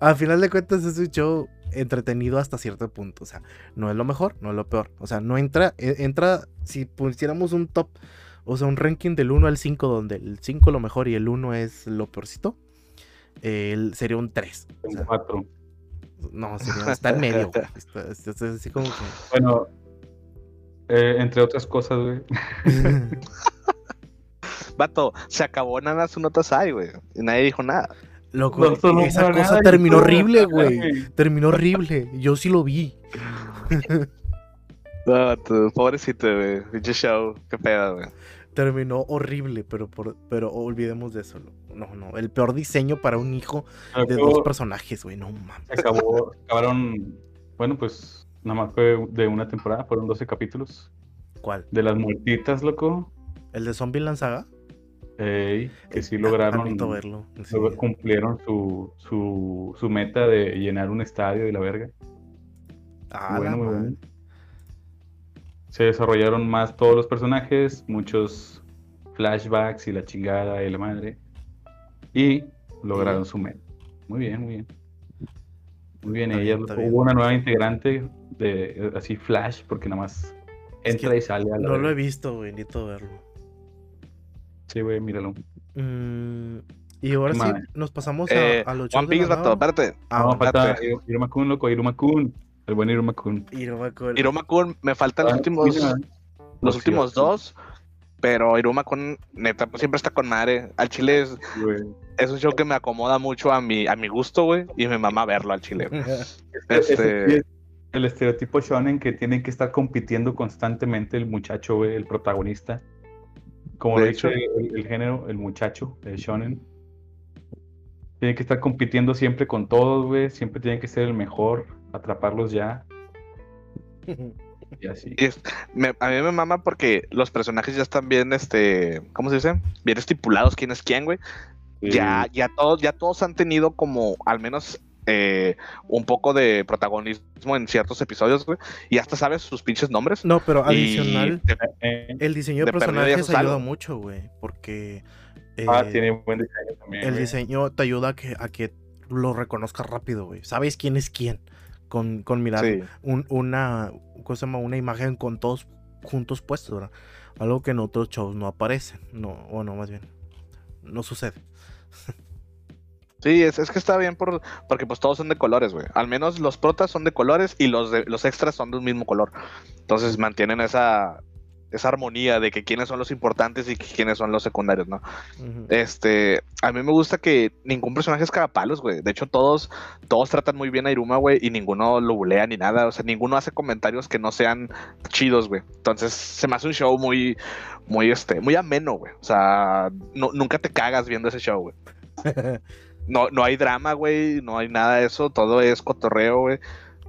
Al final de cuentas es un show entretenido hasta cierto punto, o sea, no es lo mejor, no es lo peor, o sea, no entra, entra, si pusiéramos un top, o sea, un ranking del uno al cinco, donde el cinco es lo mejor y el uno es lo peorcito, eh, sería un tres. O sea, cuatro. No, sería, está en medio, güey. Está, está, está así como que... Bueno, eh, entre otras cosas, güey. Vato, se acabó nada más su notasai, güey, y nadie dijo nada. Loco, no, no, esa no, cosa nada, terminó horrible, güey. Terminó horrible. Yo sí lo vi. No, tú, pobrecito, güey. Pinche show, qué pedo, güey. Terminó horrible, pero, por, pero olvidemos de eso. No, no. El peor diseño para un hijo acabó, de dos personajes, güey. No mames. Acabó, acabaron. Bueno, pues nada más fue de una temporada. Fueron doce capítulos. ¿Cuál? De las muertitas, loco. ¿El de Zombieland Saga? Ey, que sí lograron verlo, sí. Cumplieron su, su su meta de llenar un estadio y la verga. Ah, bueno, muy bueno. Se desarrollaron más todos los personajes, muchos flashbacks y la chingada y la madre. Y lograron sí. su meta. Muy bien, muy bien. Muy bien, está ella bien, hubo bien. Una nueva integrante de así flash, porque nada más entra es que y sale a la No verga. Lo he visto, güey, necesito verlo. Sí, güey, míralo. Mm, y ahora Madre. sí, nos pasamos a, eh, a los shows. One Piece, vato, aparte. Ah, no, falta Iruma Kun, loco, Iruma Kun. El buen Iruma Kun. Iruma Kun. Iruma Kun, me faltan ah, los últimos, mira. los sí, últimos sí. dos. Pero Iruma Kun, neta, siempre está con madre. Al chile es, es un show que me acomoda mucho a mi, a mi gusto, güey. Y me mama verlo al chile. este... El estereotipo shonen que tiene que estar compitiendo constantemente el muchacho, güey, el protagonista. Como lo dice el, el género, el muchacho, el shonen. Tiene que estar compitiendo siempre con todos, güey. Siempre tiene que ser el mejor. Atraparlos ya. Y así. Es, me, a mí me mama porque los personajes ya están bien, este... ¿Cómo se dice? Bien estipulados quién es quién, güey. Sí. Ya, ya, todos, ya todos han tenido como, al menos... Eh, un poco de protagonismo en ciertos episodios, güey, y hasta sabes sus pinches nombres. No, pero adicional, de, eh, el diseño de, de personajes ayuda algo. mucho, güey, porque eh, ah, tiene buen diseño también. El güey. diseño te ayuda a que, a que lo reconozcas rápido, güey. Sabes quién es quién con, con mirar sí. un, una, ¿cómo se llama? Una imagen con todos juntos puestos, ¿verdad? Algo que en otros shows no aparece, no, o no, más bien, no sucede. Sí, es, es que está bien por, porque pues todos son de colores, güey. Al menos los protas son de colores y los, de, los extras son de un mismo color. Entonces mantienen esa, esa armonía de que quiénes son los importantes y que quiénes son los secundarios, ¿no? Uh-huh. Este, a mí me gusta que ningún personaje es cagapalos, güey. De hecho, todos, todos tratan muy bien a Iruma, güey, y ninguno lo bulea ni nada. O sea, ninguno hace comentarios que no sean chidos, güey. Entonces, se me hace un show muy, muy, este, muy ameno, güey. O sea, no, nunca te cagas viendo ese show, güey. No, no hay drama, güey, no hay nada de eso, todo es cotorreo, güey.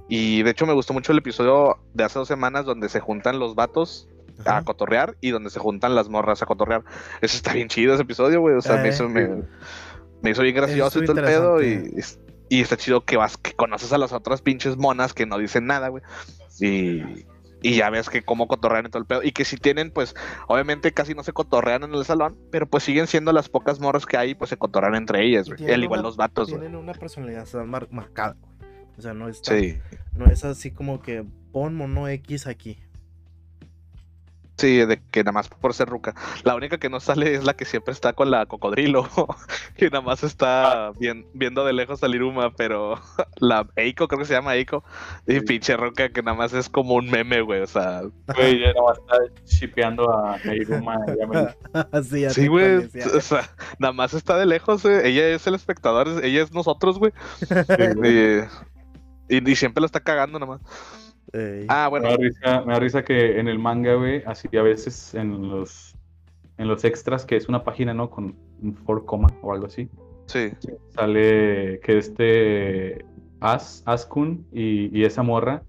Y de hecho me gustó mucho el episodio de hace dos semanas donde se juntan los vatos Ajá. a cotorrear y donde se juntan las morras a cotorrear. Eso está bien chido ese episodio, güey, o sea, eh, me, hizo, me, me hizo bien gracioso y todo el pedo. Y, y está chido que vas, que conoces a las otras pinches monas que no dicen nada, güey. Y... Y ya ves que cómo cotorrean y todo el pedo. Y que si tienen, pues, obviamente casi no se cotorrean en el salón, pero pues siguen siendo las pocas morras que hay, pues se cotorrean entre ellas, güey. Al igual los vatos, güey. Tienen una personalidad mar- marcada, güey. O sea, no es, tan, sí. no es así como que pon mono X aquí. Sí, de que nada más por ser ruca. La única que no sale es la que siempre está con la cocodrilo. Y nada más está bien, viendo de lejos a Iruma, pero la Eiko, creo que se llama Eiko. Y sí, pinche ruca que nada más es como un meme, güey. O sea, güey, ya nada más está shipeando a Iruma. Me... sí, sí, güey. O sea, nada más está de lejos, eh. Ella es el espectador, ella es nosotros, güey. Y, y, y siempre la está cagando nada más. Ey. Ah, bueno. Me da risa, me da risa que en el manga, güey, así a veces en los en los extras, que es una página, ¿no? Con un four coma o algo así. Sí. Sale que este As, As-kun y, y esa morra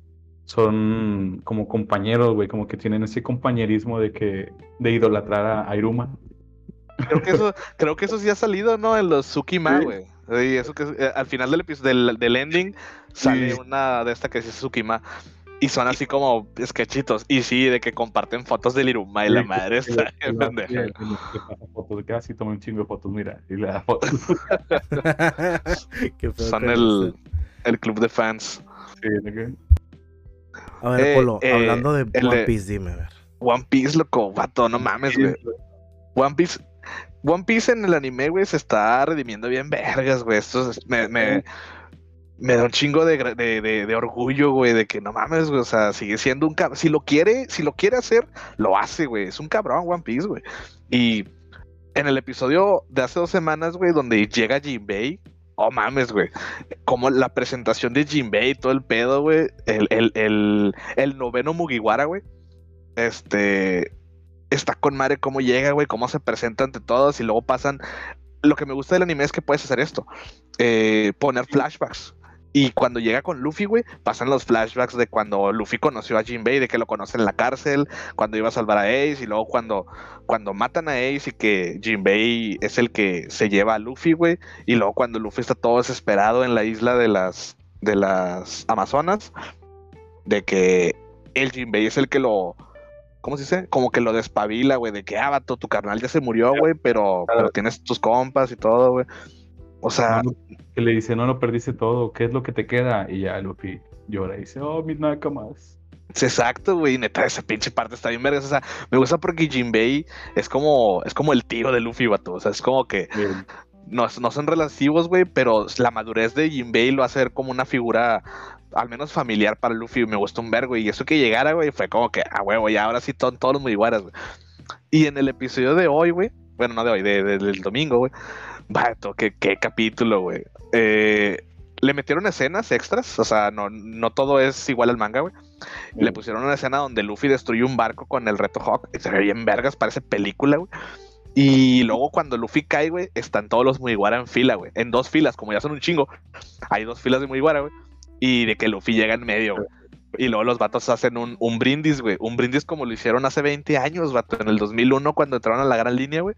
son como compañeros, güey, como que tienen ese compañerismo de que de idolatrar a, a Iruma. Creo que eso, creo que eso sí ha salido, ¿no? En los Tsukima, güey. Sí. Sí, eso que eh, al final del episodio del, del ending sale sí. una de estas que dice Tsukima. Y son así como sketchitos. Y sí, de que comparten fotos del Iruma y la madre está bien pendeja. Casi tomé un chingo de fotos, mira. Y la foto. Son el, el club de fans. Sí, okay. A ver, eh, Polo, eh, hablando de One Piece, dime, a ver. One Piece, loco, vato, no mames, güey. One Piece. One Piece en el anime, güey, se está redimiendo bien vergas, güey. Esto es, me... me Me da un chingo de, de, de, de orgullo, güey, de que no mames, güey, o sea, sigue siendo un cabrón. Si lo quiere, si lo quiere hacer, lo hace, güey. Es un cabrón One Piece, güey. Y en el episodio de hace dos semanas, güey, donde llega Jinbei, oh mames, güey. Como la presentación de Jinbei y todo el pedo, güey. El, el, el, el noveno Mugiwara, güey. Este... Está con madre cómo llega, güey, cómo se presenta ante todos y luego pasan... Lo que me gusta del anime es que puedes hacer esto. Eh, poner flashbacks. Y cuando llega con Luffy, güey, pasan los flashbacks de cuando Luffy conoció a Jinbei, de que lo conoce en la cárcel, cuando iba a salvar a Ace, y luego cuando, cuando matan a Ace y que Jinbei es el que se lleva a Luffy, güey, y luego cuando Luffy está todo desesperado en la isla de las, de las Amazonas, de que el Jinbei es el que lo... ¿Cómo se dice? Como que lo despabila, güey, de que, ah, vato, tu carnal ya se murió, güey, pero, pero tienes tus compas y todo, güey. O sea... Que le dice, no lo perdiste todo, ¿qué es lo que te queda? Y ya Luffy llora y dice, oh, mis nakamas. Sí, exacto, güey, neta, esa pinche parte está bien vergas. O sea, me gusta porque Jinbei es como, es como el tío de Luffy, vato. O sea, es como que no, no son relativos, güey, pero la madurez de Jinbei lo hace ver como una figura... al menos familiar para Luffy, me gustó un vergo, y eso que llegara, güey, fue como que, ah, huevo, y ahora sí son todos los Mugiwaras, güey. Y en el episodio de hoy, güey, bueno, no de hoy, de, de, del domingo, güey, vato, qué, qué capítulo, güey. Eh, le metieron escenas extras, o sea, no, no todo es igual al manga, güey. Sí. Le pusieron una escena donde Luffy destruyó un barco con el Reto Hawk, y se ve bien vergas, parece película, güey. Y luego cuando Luffy cae, güey, están todos los Mugiwara en fila, güey, en dos filas, como ya son un chingo, hay dos filas de Mugiwara, güey. Y de que Luffy llega en medio, güey. Y luego los vatos hacen un, un brindis, güey. Un brindis como lo hicieron hace veinte años, vato. En el dos mil uno, cuando entraron a la gran línea, güey.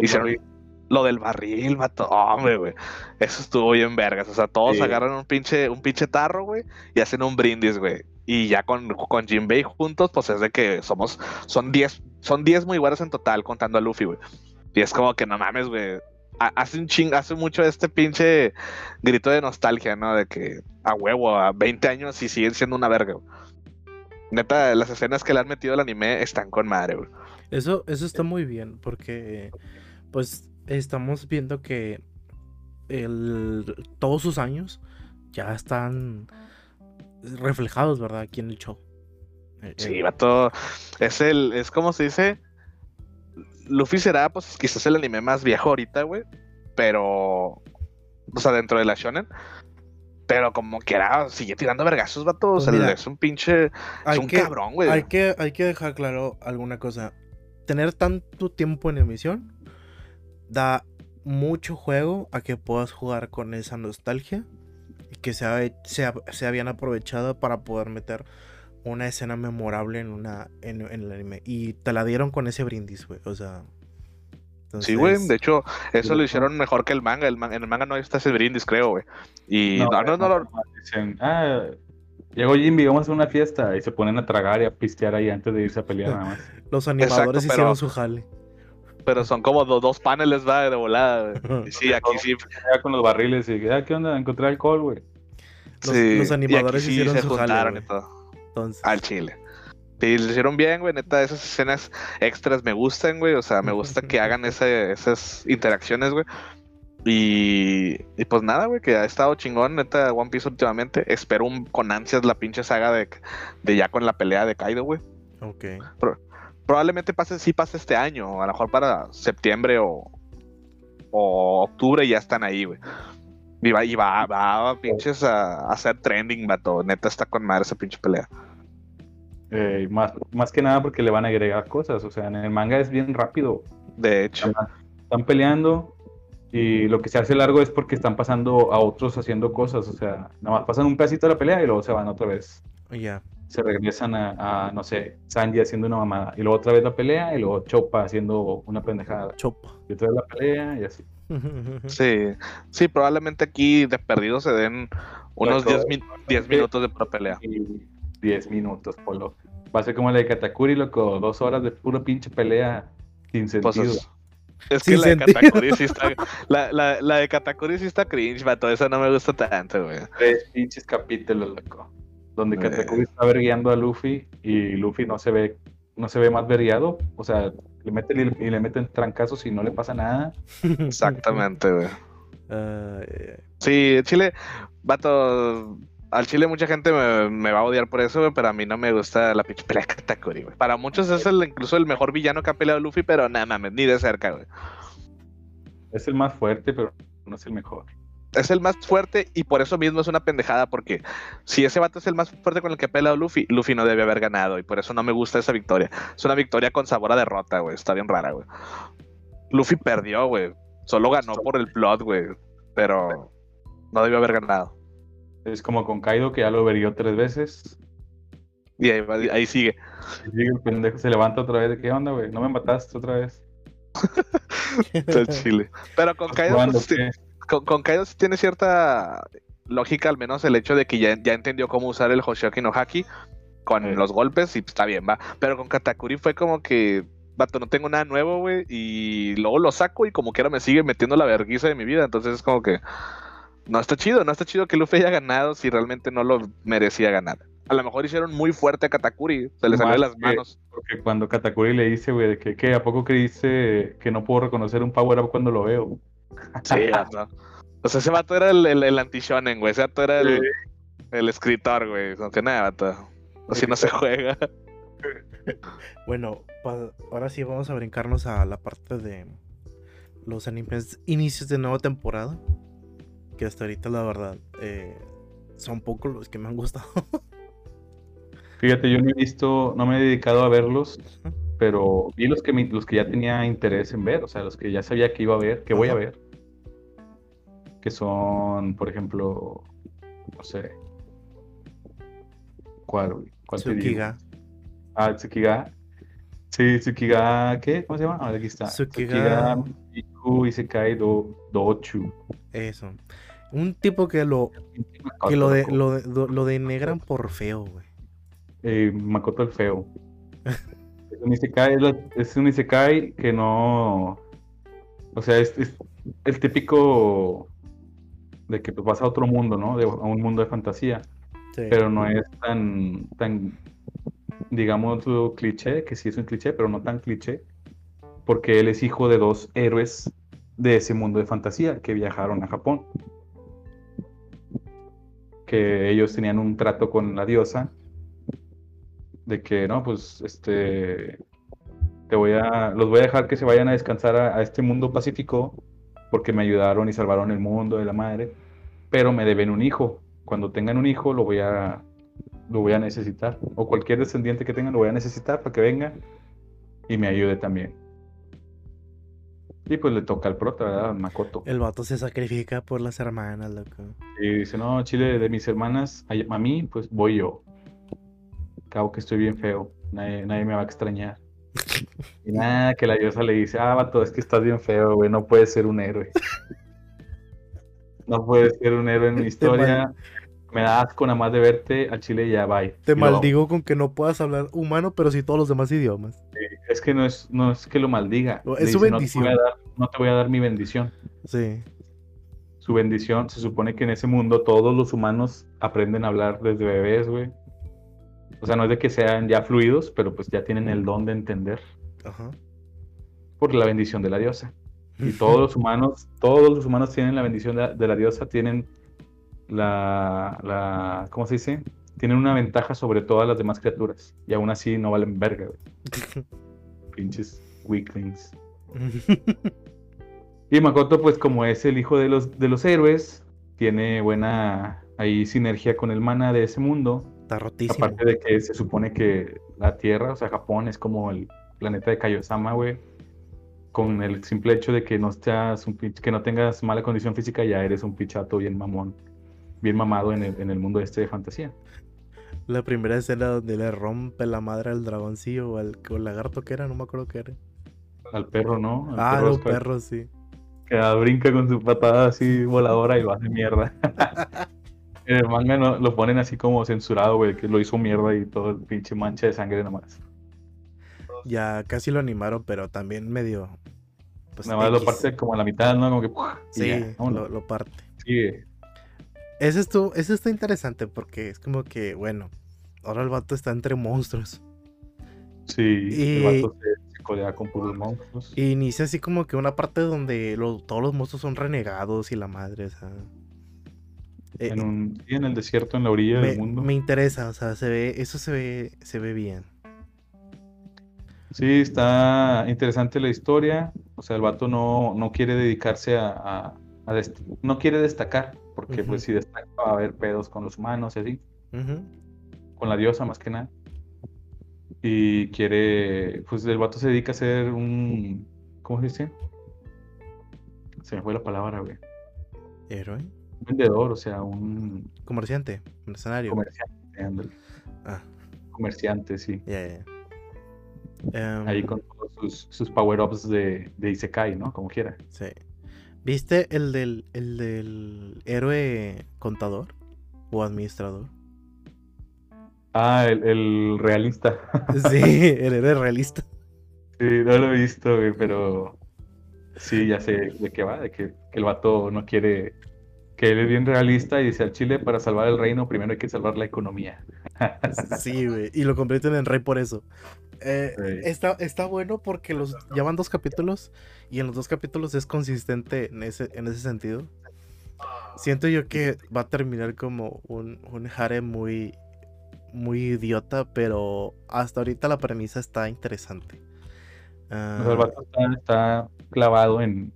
Hicieron barril. Lo del barril, vato. Hombre, güey. Eso estuvo bien vergas. O sea, todos sí. agarran un pinche, un pinche tarro, güey. Y hacen un brindis, güey. Y ya con, con Jinbei juntos, pues es de que somos... Son diez son diez Mugiwaras en total, contando a Luffy, güey. Y es como que no mames, güey. Hace un ching, hace mucho este pinche grito de nostalgia, ¿no? De que a huevo, a veinte años y siguen siendo una verga, güey. Neta, las escenas que le han metido al anime están con madre, güey. Eso, eso está muy bien, porque pues estamos viendo que el, todos sus años ya están reflejados, ¿verdad? Aquí en el show. Sí, va todo. Es el, es como se dice. Luffy será, pues, quizás el anime más viejo ahorita, güey, pero... O sea, dentro de la shonen. Pero como que era, sigue tirando vergazos, vato. O sea, mira, es un pinche... Es un que, cabrón, güey. Hay que, hay que dejar claro alguna cosa. Tener tanto tiempo en emisión da mucho juego a que puedas jugar con esa nostalgia y que se, se, se habían aprovechado para poder meter... una escena memorable en una en, en el anime. Y te la dieron con ese brindis, güey. O sea... Entonces... Sí, güey. De hecho, eso lo hicieron mejor que el manga. El man, en el manga no está ese brindis, creo, güey. Y... No, no, no, no, no, no. Dicen, ah, llegó Jinbei, vamos a una fiesta. Y se ponen a tragar y a pistear ahí antes de irse a pelear nada más. Los animadores Exacto, hicieron pero, su jale. Pero son como do, dos paneles, va, de volada, güey. Sí, aquí sí. Con los barriles y... Ah, ¿qué onda? Encontré alcohol, güey. Los, sí, los animadores hicieron sí, se su jale, y todo. Entonces, al chile. Y lo hicieron bien, güey, neta, esas escenas extras me gustan, güey, o sea, me gusta que hagan esa, esas interacciones, güey. Y, y pues nada, güey, que ha estado chingón, neta, One Piece últimamente. Espero un, con ansias la pinche saga de, de ya con la pelea de Kaido, güey. Ok. Pro, probablemente pase, sí pase este año, a lo mejor para septiembre o, o octubre ya están ahí, güey. Y va, y va, va pinches a, a hacer trending, vato. Neta, está con madre esa pinche pelea. Eh, más, más que nada porque le van a agregar cosas, o sea, en el manga es bien rápido. De hecho. Están, están peleando... Y lo que se hace largo es porque están pasando a otros haciendo cosas, o sea, nada más pasan un pedacito de la pelea y luego se van otra vez. Yeah. Se regresan a, a, no sé, Sanji haciendo una mamada, y luego otra vez la pelea, y luego Choppa haciendo una pendejada. Choppa. Y otra vez la pelea, y así. Sí, sí, probablemente aquí de perdido se den unos diez minutos de pura pelea. diez minutos, Polo. Va a ser como la de Katakuri, loco, dos horas de pura pinche pelea sin sentido. Pues, Es que la de, Katakuri sí está, la, la, la de Katakuri sí está cringe, vato, esa no me gusta tanto, güey. Tres pinches capítulos, loco. Donde Katakuri eh. está vergueando a Luffy y Luffy no se ve, no se ve más vergueado. O sea, le meten y le meten trancazos y no le pasa nada. Exactamente, güey. Uh, yeah. Sí, Chile, vato. Al chile mucha gente me, me va a odiar por eso, güey, pero a mí no me gusta la pinche pelea de Katakuri, güey. Para muchos es el, incluso el mejor villano que ha peleado Luffy, pero nada mames, ni de cerca, güey. Es el más fuerte, pero no es el mejor. Es el más fuerte y por eso mismo es una pendejada, porque si ese vato es el más fuerte con el que ha peleado Luffy, Luffy no debe haber ganado y por eso no me gusta esa victoria. Es una victoria con sabor a derrota, güey, está bien rara, güey. Luffy perdió, güey, solo ganó por el plot, güey, pero no debió haber ganado. Es como con Kaido, que ya lo averió tres veces. Y ahí, ahí sigue. Y sigue el pendejo, se levanta otra vez. ¿De qué onda, güey? ¿No me mataste otra vez? Está chile. Pero con Kaido, pues, con, con Kaido tiene cierta lógica, al menos el hecho de que ya, ya entendió cómo usar el Hoshoki no Haki con sí. los golpes y está bien, va. Pero con Katakuri fue como que, vato, no tengo nada nuevo, güey. Y luego lo saco y como quiera me sigue metiendo la verguiza de mi vida. Entonces es como que... No está chido, no está chido que Luffy haya ganado si realmente no lo merecía ganar. A lo mejor hicieron muy fuerte a Katakuri, se le salió de las manos. Porque cuando Katakuri le dice, güey, que, que ¿a poco creíste que no puedo reconocer un power-up cuando lo veo? Sí, no. O sea, ese vato era el, el, el anti-shonen, güey, ese vato era el, el escritor, güey, no tiene nada, vato. Así no se juega. Bueno, ahora sí vamos a brincarnos a la parte de los animes inicios de nueva temporada. Que hasta ahorita la verdad eh, son pocos los que me han gustado. Fíjate, yo no he visto, no me he dedicado a verlos, uh-huh. pero vi los que me, los que ya tenía interés en ver, o sea, los que ya sabía que iba a ver, que uh-huh. voy a ver, que son, por ejemplo, no sé, ¿cuál? cuál Tsukiga. Ah, Tsukiga. Sí, Tsukiga, ¿qué? ¿Cómo se llama? Ah, aquí está. Tsukiga Isekai Dochu. Eso. Un tipo que lo que lo, de, lo, de, lo denegran por feo, güey. Eh, Makoto el feo. Es un Isekai, es un Isekai que no... O sea, es, es el típico de que vas a otro mundo, ¿no? De, a un mundo de fantasía. Sí. Pero no es tan... tan... digamos su cliché, que sí es un cliché, pero no tan cliché, porque él es hijo de dos héroes de ese mundo de fantasía que viajaron a Japón, que ellos tenían un trato con la diosa de que no, pues este te voy a, los voy a dejar que se vayan a descansar a, a este mundo pacífico porque me ayudaron y salvaron el mundo de la madre, pero me deben un hijo, cuando tengan un hijo lo voy a lo voy a necesitar, o cualquier descendiente que tengan lo voy a necesitar para que venga y me ayude también. Y pues le toca al prota, ¿verdad? Makoto. El vato se sacrifica por las hermanas, loco. Y dice, no, chile, de mis hermanas a mí, pues voy yo. Cabo que estoy bien feo, nadie, nadie me va a extrañar. Y nada, que la diosa le dice, ah, vato, es que estás bien feo, güey, no puedes ser un héroe. No puedes ser un héroe en mi historia. Me da asco nada más de verte, al chile ya bye. Te yo maldigo lo... con que no puedas hablar humano, pero sí todos los demás idiomas. Sí, es que no es, no es que lo maldiga. No, es Le su dice, bendición. No te, dar, no te voy a dar mi bendición. Sí. Su bendición, se supone que en ese mundo todos los humanos aprenden a hablar desde bebés, güey. O sea, no es de que sean ya fluidos, pero pues ya tienen el don de entender. Ajá. Por la bendición de la diosa. Y todos los humanos, todos los humanos tienen la bendición de la, de la diosa, tienen la, la... ¿Cómo se dice? Tienen una ventaja sobre todas las demás criaturas. Y aún así no valen verga, güey. Pinches weaklings. Y Makoto, pues como es el hijo de los, de los héroes, tiene buena ahí sinergia con el mana de ese mundo. Está rotísimo. Aparte de que se supone que la Tierra, o sea, Japón, es como el planeta de Kaiosama, güey. Con el simple hecho de que no, seas un, que no tengas mala condición física, ya eres un pichato bien mamón, bien mamado en el, en el mundo este de fantasía. La primera escena donde le rompe la madre al dragoncillo o al o lagarto que era, no me acuerdo qué era. Al perro, ¿no? Al ah, los perros, sí. Que brinca con su patada así voladora y lo hace mierda. En el manga no, lo ponen así como censurado, güey, que lo hizo mierda y todo el pinche mancha de sangre nomás. Ya casi lo animaron, pero también medio... Pues, nada más lo parte como a la mitad, ¿no? Como que... Sí, ya, lo, lo parte. Sí. Ese estuvo, ese está interesante porque es como que, bueno, ahora el vato está entre monstruos. Sí, y... el vato se, se codea con puros monstruos. Y inicia así como que una parte donde lo, todos los monstruos son renegados y la madre, o sea... En, un, en el desierto, en la orilla me, del mundo. Me interesa, o sea, se ve, eso se ve, se ve bien. Sí, está interesante la historia. O sea, el vato no, no quiere dedicarse a... a, a dest- no quiere destacar, porque uh-huh. pues si destaca va a haber pedos con los humanos y así. Uh-huh. Con la diosa más que nada. Y quiere... Pues el vato se dedica a ser un... ¿Cómo se dice? Se me fue la palabra, güey. ¿Héroe? Un vendedor, o sea, un... Comerciante, mercenario. Comerciante, ándale. Ah. Comerciante, sí. Ya, yeah, ya, yeah. Um, ahí con todos sus, sus power-ups de, de Isekai, ¿no? Como quiera. Sí. ¿Viste el del, el del héroe contador o administrador? Ah, el, el realista. Sí, el héroe realista. Sí, no lo he visto, güey, pero sí, ya sé de qué va, de que, que el vato no quiere... Que él es bien realista y dice al Chile, para salvar el reino primero hay que salvar la economía. Sí, güey, y lo convierten en rey por eso. Eh, sí. está, está bueno porque los ya van dos capítulos y en los dos capítulos es consistente en ese, en ese sentido. Siento yo que va a terminar como un, un harem muy, muy idiota, pero hasta ahorita la premisa está interesante. Uh, o sea, el vato está, está clavado en...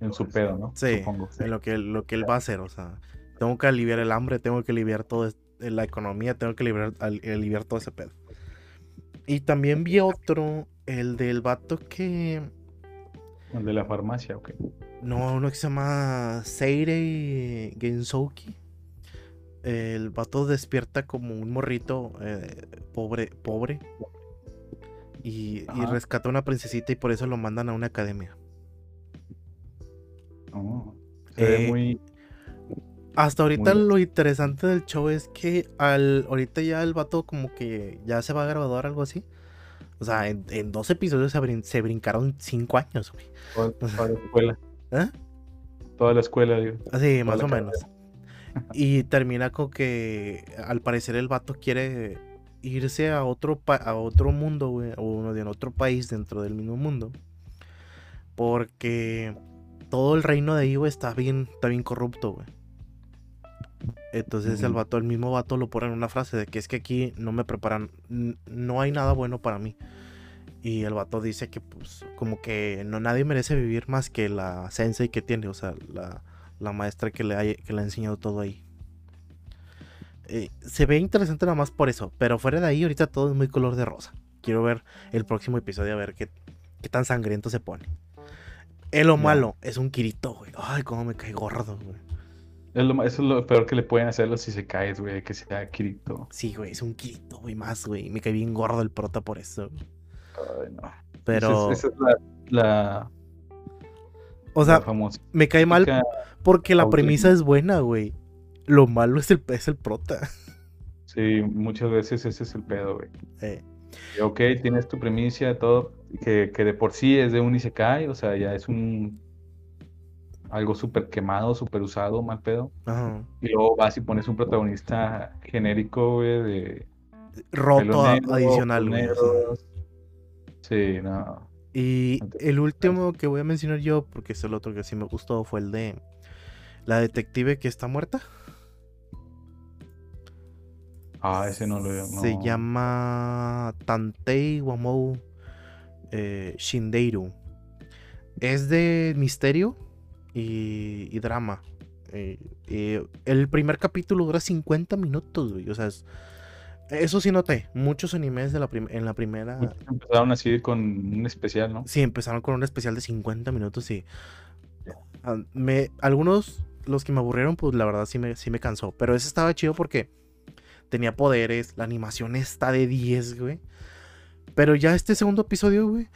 En su pedo, ¿no? Sí, supongo, sí. En lo que, lo que él va a hacer, o sea, tengo que aliviar el hambre, tengo que aliviar toda la economía, tengo que aliviar, aliviar todo ese pedo. Y también vi otro, el del vato que... ¿El de la farmacia o qué? No, uno que se llama Seirei Gensouki. El vato despierta como un morrito eh, pobre, pobre y, y rescata a una princesita y por eso lo mandan a una academia. Oh, se ve eh, muy, hasta ahorita muy... Lo interesante del show es que al ahorita ya el vato como que ya se va a graduar, algo así. O sea, en, en dos episodios se, brin- se brincaron cinco años, güey. Toda, toda la escuela. ¿Eh? Toda la escuela, digo. Así, ah, más o menos. Y termina con que al parecer el vato quiere irse a otro, pa- a otro mundo, güey, o de otro país dentro del mismo mundo. Porque... todo el reino de Ivo está bien, está bien corrupto, güey. Entonces mm. el vato, el mismo vato lo pone en una frase de que es que aquí no me preparan, n- no hay nada bueno para mí. Y el vato dice que pues como que no, nadie merece vivir más que la sensei que tiene, o sea, la, la maestra que le, haya, que le ha enseñado todo ahí. Eh, se ve interesante nada más por eso, pero fuera de ahí ahorita todo es muy color de rosa. Quiero ver el próximo episodio a ver qué, qué tan sangriento se pone. Es lo malo, es un Kirito, güey. Ay, cómo me cae gordo, güey. Es lo, eso es lo peor que le pueden hacer los Isekais, güey, que sea Kirito. Sí, güey, es un Kirito, güey, más, güey. Me cae bien gordo el prota por eso. Ay, no. Pero... Esa es, esa es la, la... O sea, la me cae mal porque la premisa es buena, güey. Lo malo es el, es el prota. Sí, muchas veces ese es el pedo, güey. Eh. Ok, tienes tu premisa de todo, que, que de por sí es de un Isekai, o sea, ya es un algo súper quemado, súper usado, mal pedo. Ajá. Y luego vas y pones un protagonista genérico, güey, de, roto negro, adicional. Negro. Sí, no. Y el último que voy a mencionar yo, porque es el otro que sí me gustó, fue el de la detective que está muerta. Ah, ese no lo veo. No. Se llama Tantei Wamou eh, Shindeiru. Es de misterio y, y drama. Eh, eh, el primer capítulo dura cincuenta minutos, güey. O sea, es, eso sí noté. Muchos animes de la en la primera... Empezaron a seguir con un especial, ¿no? Sí, empezaron con un especial de cincuenta minutos y... Me, algunos, los que me aburrieron, pues la verdad sí me, sí me cansó. Pero ese estaba chido porque tenía poderes, la animación está de diez, güey. Pero ya este segundo episodio, güey,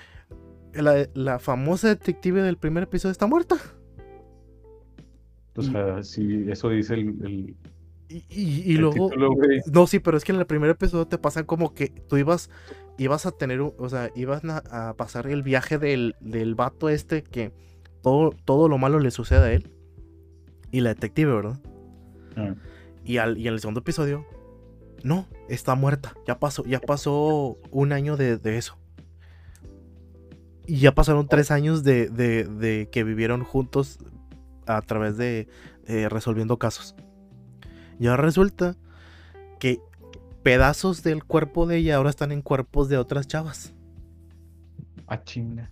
la, la famosa detective del primer episodio está muerta. O sea, sí, eso dice el... el... Y, y, y luego, título, no, sí, pero es que en el primer episodio te pasan como que tú ibas, ibas a tener, o sea, ibas a pasar el viaje del, del vato este que todo, todo lo malo le sucede a él y la detective, ¿verdad? Ah. Y, al, y en el segundo episodio, no, está muerta, ya pasó, ya pasó un año de, de eso. Y ya pasaron tres años de, de, de que vivieron juntos a través de eh, resolviendo casos. Y ahora resulta que pedazos del cuerpo de ella ahora están en cuerpos de otras chavas. Ah, chinga.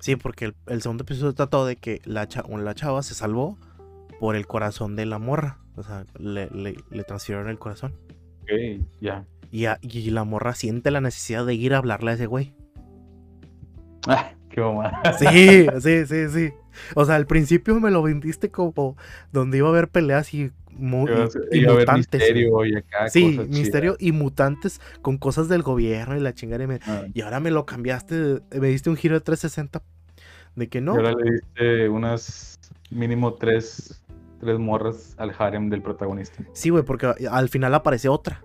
Sí, porque el, el segundo episodio trató de que la, cha, la chava se salvó por el corazón de la morra. O sea, le, le, le transfirieron el corazón. Ok, ya. Yeah. Y, y la morra siente la necesidad de ir a hablarle a ese güey. Ah, qué mamá. Sí, sí, sí, sí. O sea, al principio me lo vendiste como donde iba a haber peleas y... Mu y, y mutantes. Misterio y acá, sí, misterio chidas. Y mutantes con cosas del gobierno y la chingada. Y, me... ah. y ahora me lo cambiaste, me diste un giro de trescientos sesenta. De que no. Y ahora le diste unas mínimo tres, tres morras al harem del protagonista. Sí, güey, porque al final aparece otra.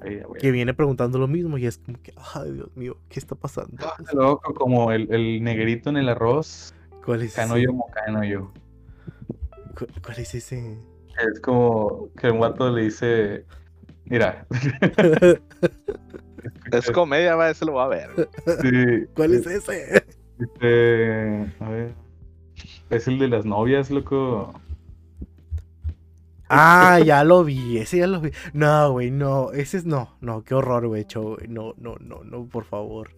Ahí, que viene preguntando lo mismo y es como que, ay, Dios mío, ¿qué está pasando? Ah, loco, como el, el negrito en el arroz. ¿Cuál es? Canoyo Mocanoyo. ¿Cu ¿Cuál es ese? Es como que el muerto le dice, mira. Es comedia, va, ese lo va a ver. Sí. ¿Cuál es ese? Este, a ver. Es el de las novias, loco. Ah, ya lo vi, ese ya lo vi. No, güey, no, ese es no, no, qué horror, güey, no, no, no, no, por favor.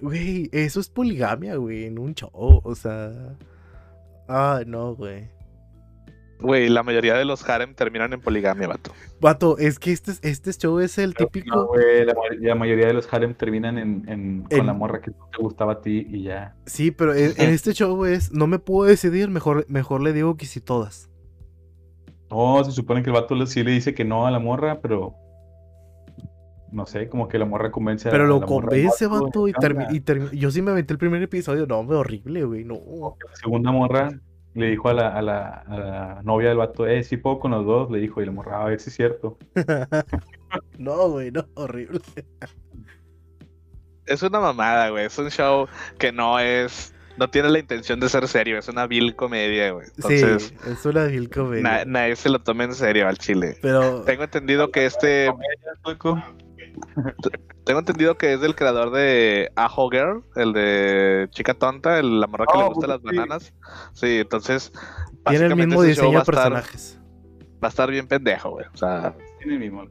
Güey, eso es poligamia, güey, en un show, o sea. Ah, no, güey. Güey, la mayoría de los harem terminan en poligamia, vato. Vato, es que este, este show es el Pero típico... No, güey, la, la mayoría de los harem terminan en, en, en... con la morra que no te gustaba a ti y ya. Sí, pero en, en este show es... No me puedo decidir, mejor, mejor le digo que sí todas. No, se supone que el vato sí le dice que no a la morra, pero... No sé, como que la morra convence a Pero lo convence, vato, y, termi y termi yo sí me aventé el primer episodio. No, hombre, horrible, güey, no. La segunda morra... Le dijo a la, a, la, a la novia del vato, eh, sí puedo con los dos, le dijo, y le morraba, a ver si es cierto. No, güey, no, horrible. Es una mamada, güey, es un show que no es, no tiene la intención de ser serio, es una vil comedia, güey. Entonces, sí, es una vil comedia. Na, nadie se lo tome en serio al chile. Pero... Tengo entendido que este... Tengo entendido que es del creador de Aho Girl, el de Chica Tonta, el, la morra que oh, le gusta sí. las bananas. Sí, entonces tiene el mismo diseño de personajes. Estar, va a estar bien pendejo, güey. O sea, tiene el mismo.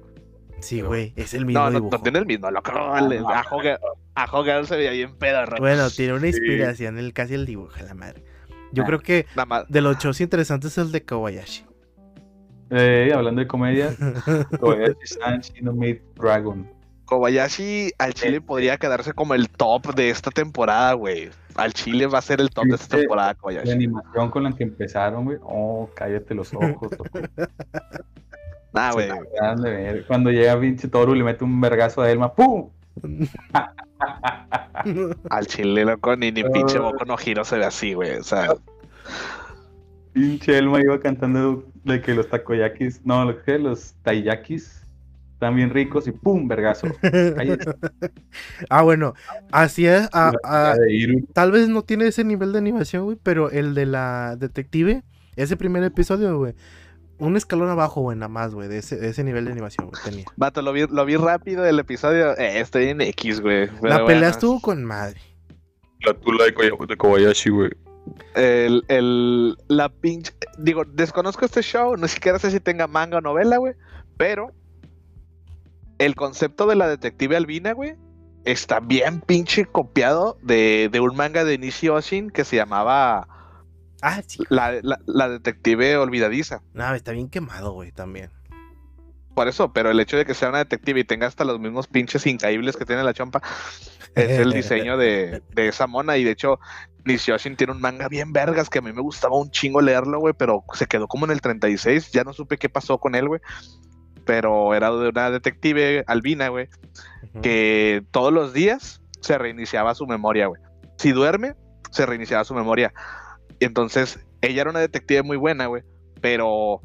Sí, güey, es el mismo. No, no, dibujo. No tiene el mismo. Loco, el, Aho Girl, Aho Girl se veía bien pedorro. Bueno, tiene una inspiración sí. el casi el dibujo, la madre. Yo ah, creo que de los shows interesantes es el de Kobayashi. Eh, hablando de comedia, Kobayashi San Chi no Maid Dragon. Kobayashi al chile podría quedarse como el top de esta temporada, güey. Al chile va a ser el top de esta temporada, Kobayashi. La animación con la que empezaron, güey. Oh, cállate los ojos. Nah, güey. Cuando llega pinche Toru le mete un vergazo a Elma. ¡Pum! Al chile, loco, ni, ni pinche Boku no Hero se ve así, güey. O sea... Pinche Elma iba cantando de que los takoyakis, no, lo que los taiyakis están bien ricos y ¡pum! Vergazo. Ah, bueno, así es. A, a, tal vez no tiene ese nivel de animación, güey, pero el de la detective, ese primer episodio, güey, un escalón abajo, güey, nada más, güey, de ese, de ese nivel de animación, güey, tenía. Vato, lo vi, lo vi rápido el episodio, eh, estoy en X, güey. La pelea bueno. estuvo con madre. La tula de Kobayashi, güey. El, el, la pinche, digo, desconozco este show, no siquiera sé si tenga manga o novela, güey, pero el concepto de la detective albina, güey, está bien pinche copiado de, de un manga de Nishi Oshin que se llamaba... Ah, sí. La, la, la detective olvidadiza. No, está bien quemado, güey, también. Por eso, pero el hecho de que sea una detective y tenga hasta los mismos pinches incaíbles que tiene la chompa, es el diseño de, de esa mona. Y de hecho, Nishi Oshin tiene un manga bien vergas que a mí me gustaba un chingo leerlo, güey, pero se quedó como en el treinta y seis. Ya no supe qué pasó con él, güey. Pero era de una detective albina, güey, uh-huh. que todos los días se reiniciaba su memoria, güey. Si duerme, se reiniciaba su memoria. Entonces, ella era una detective muy buena, güey, pero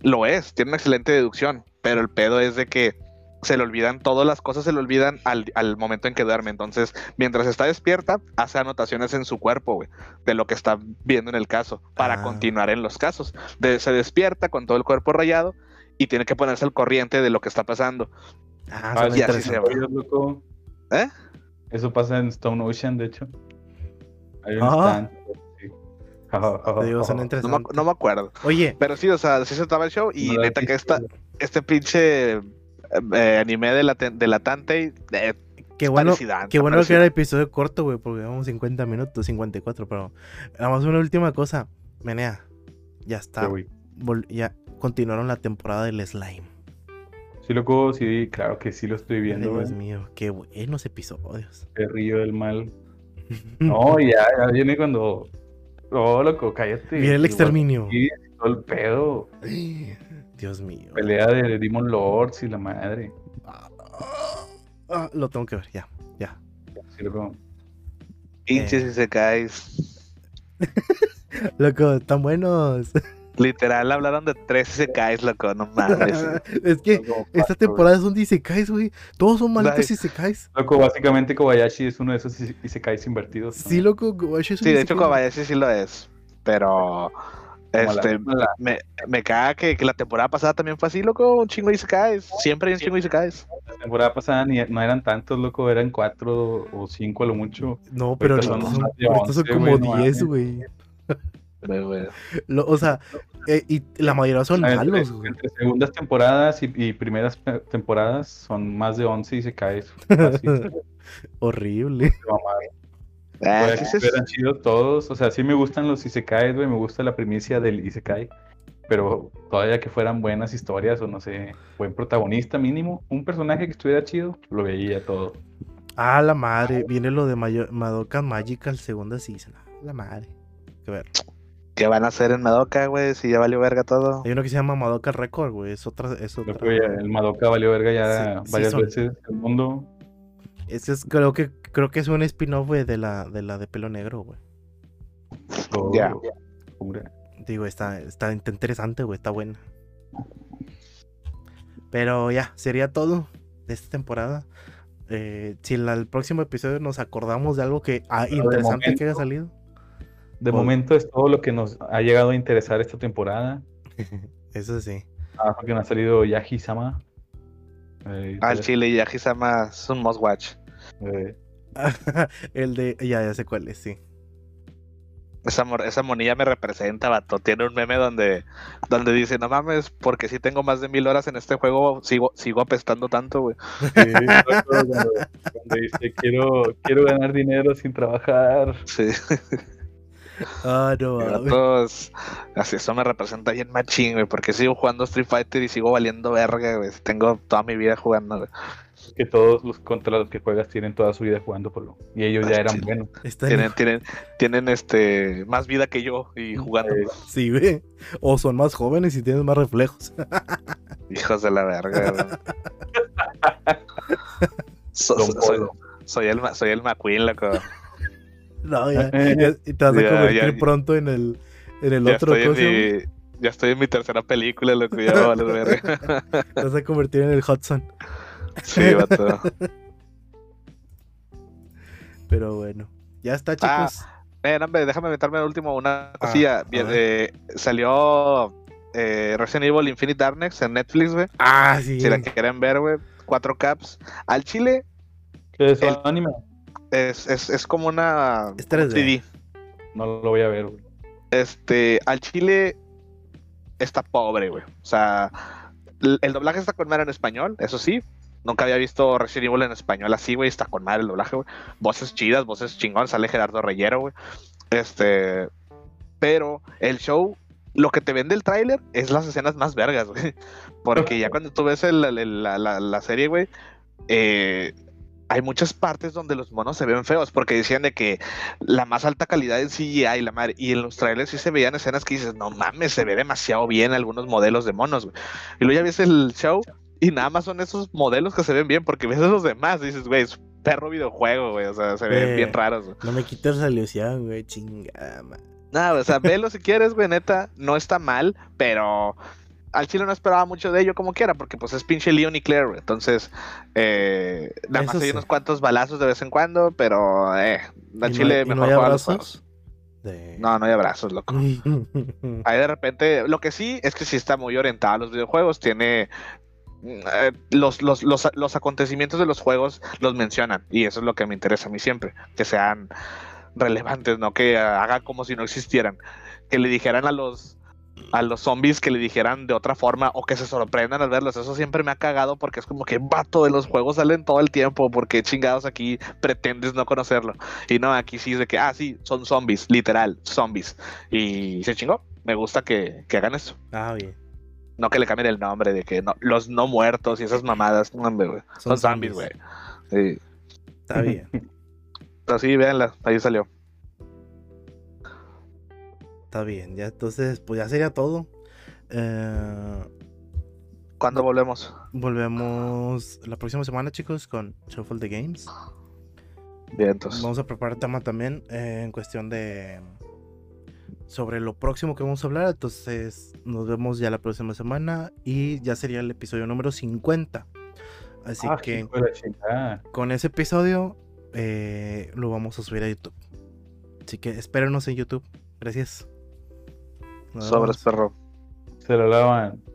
lo es, tiene una excelente deducción, pero el pedo es de que se le olvidan, todas las cosas se le olvidan al, al momento en que duerme, entonces, mientras está despierta, hace anotaciones en su cuerpo, güey, de lo que está viendo en el caso, para ah. continuar en los casos. De, se despierta con todo el cuerpo rayado y tiene que ponerse al corriente de lo que está pasando. Ah, ah, y así se va. Loco. ¿Eh? Eso pasa en Stone Ocean, de hecho. Hay un oh. stand. Oh, oh, oh, digo, son no, me, no me acuerdo. Oye, pero sí, o sea, sí se estaba el show. Y no, neta que esta, este pinche eh, anime de la, de la Tantei eh, qué bueno, qué bueno que era el episodio corto, güey, porque llevamos cincuenta minutos, cincuenta y cuatro. Pero nada más una última cosa. Menea, ya está. Vol- Ya continuaron la temporada del slime. Sí, loco, sí, claro que sí lo estoy viendo. Dios eh. mío, qué buenos episodios. El río del mal. No, ya, ya viene cuando... Oh, loco, cállate. Mira el exterminio. Y todo el pedo. Dios mío. Pelea de Demon Lords y la madre. Ah, ah, ah, lo tengo que ver, ya, ya. Sí, loco. Pinches eh. y se caes. Loco, están buenos. Literal, hablaron de tres isekais, loco, no mames. Es que loco, esta temporada son de isekais, güey. Todos son malitos isekais. Loco, básicamente Kobayashi es uno de esos isekais invertidos, ¿no? Sí, loco, Kobayashi es un Sí, de isekai. Hecho Kobayashi sí lo es. Pero este, la... me, me caga que, que la temporada pasada también fue así, loco, un chingo de isekais. Siempre hay un chingo de isekais. La temporada pasada ni, no eran tantos, loco, eran cuatro o cinco a lo mucho. No, pero ahorita son, son, once, son como diez, güey. Lo, o sea, eh, y la mayoría son ¿sabes? malos, güey. Entre segundas temporadas y, y primeras temporadas son más de once y se cae. Horrible. Ah, bueno, es... eran chidos todos. O sea, sí me gustan los isekais, güey. Me gusta la primicia del isekai. Pero todavía que fueran buenas historias o no sé, buen protagonista mínimo, un personaje que estuviera chido, lo veía todo. Ah, la madre. Viene lo de May- Madoka Magical segunda season. La madre. Que ver. ¿Qué van a hacer en Madoka, güey? Si ya valió verga todo. Hay uno que se llama Madoka Record, güey. Es otra, es otra. El Madoka valió verga ya sí, varias sí veces en el mundo. Este es, creo que, creo que es un spin-off, güey, de la, de la de pelo negro, güey. Oh, ya. Yeah. Digo, está, está interesante, güey, está buena. Pero ya, sería todo de esta temporada. Eh, si en el próximo episodio nos acordamos de algo que ah, interesante momento, que haya salido. De Por... momento es todo lo que nos ha llegado a interesar esta temporada. Eso sí. Ah, porque no ha salido Yajisama. Eh, Al chile, Yajisama es un must watch. Eh. El de... Ya, ya sé cuál es, sí. Esa, esa monilla me representa, vato. Tiene un meme donde, donde dice, no mames, porque si tengo más de mil horas en este juego, sigo, sigo apestando tanto, güey. Sí, cuando, cuando dice, quiero, quiero ganar dinero sin trabajar. Sí. Ah, no, todos, así eso me representa bien machín, güey, porque sigo jugando Street Fighter y sigo valiendo verga, güey. Tengo toda mi vida jugando, güey. Que todos los contra los que juegas tienen toda su vida jugando, polo. Y ellos ah, ya eran sí. buenos. Tienen, tienen, tienen este más vida que yo y jugando. Eh, sí, güey. O son más jóvenes y tienen más reflejos. Hijos de la verga, güey. so, so, soy, soy el soy el McQueen, loco. No, ya, ya te vas a ya, convertir ya, pronto en el, en el ya otro estoy en mi, ya estoy en mi tercera película, lo que ya va a volver. Te vas a convertir en el Hudson. Sí, vato. Pero bueno, ya está, chicos. Ah, eh, no, hombre, déjame meterme al último una cosilla. Ah, eh, salió eh, Resident Evil Infinite Darkness en Netflix, güey. Ah, sí. Si la quieren ver, güey. Cuatro caps. Al chile. ¿Qué es el anime? Es, es, es como una... Es tres D. No lo voy a ver, güey. Este, al chile está pobre, güey. O sea, el, el doblaje está con madre en español, eso sí. Nunca había visto Resident Evil en español así, güey. Está con madre el doblaje, güey. Voces chidas, voces chingón. Sale Gerardo Reyero, güey. Este... Pero el show, lo que te vende el tráiler es las escenas más vergas, güey. Porque ya cuando tú ves el, el, la, la, la serie, güey... Eh... Hay muchas partes donde los monos se ven feos, porque decían de que la más alta calidad en C G I, la madre, y en los trailers sí se veían escenas que dices, no mames, se ve demasiado bien algunos modelos de monos, güey. Y luego ya ves el show y nada más son esos modelos que se ven bien, porque ves a los demás y dices, güey, es perro videojuego, güey, o sea, se ven eh, bien raros, güey. No me quites la ilusión, güey, chingada, man. Nada, o sea, velo si quieres, güey, neta, no está mal, pero... Al chile no esperaba mucho de ello como quiera, porque pues es pinche Leon y Claire, güey. Entonces, eh, nada más hay sí. unos cuantos balazos de vez en cuando, pero eh, al chile no, mejor no jugar los juegos. De... No, no hay abrazos, loco. Ahí de repente, lo que sí es que sí está muy orientado a los videojuegos, tiene... Eh, los, los, los, los acontecimientos de los juegos los mencionan, y eso es lo que me interesa a mí siempre, que sean relevantes, no que hagan como si no existieran. Que le dijeran a los... a los zombies que le dijeran de otra forma o que se sorprendan al verlos, eso siempre me ha cagado porque es como que vato de los juegos salen todo el tiempo, porque chingados aquí pretendes no conocerlo, y no, aquí sí es de que, ah sí, son zombies, literal, zombies, y se chingó, me gusta que, que hagan eso. Ah, bien. No que le cambien el nombre de que no, los no muertos y esas mamadas, no, hombre, wey. Son, son zombies, güey. Sí. Está bien. Pero sí, véanla, ahí salió. Está bien, ya entonces, pues ya sería todo. Eh, ¿Cuándo volvemos? Volvemos la próxima semana, chicos, con Shuffle the Games. Bien, entonces. Vamos a preparar el tema también eh, en cuestión de... sobre lo próximo que vamos a hablar, entonces nos vemos ya la próxima semana y ya sería el episodio número cincuenta. Así ah, que con ese episodio eh, lo vamos a subir a YouTube. Así que espérenos en YouTube. Gracias. Sobres, perro. Se lo lavan.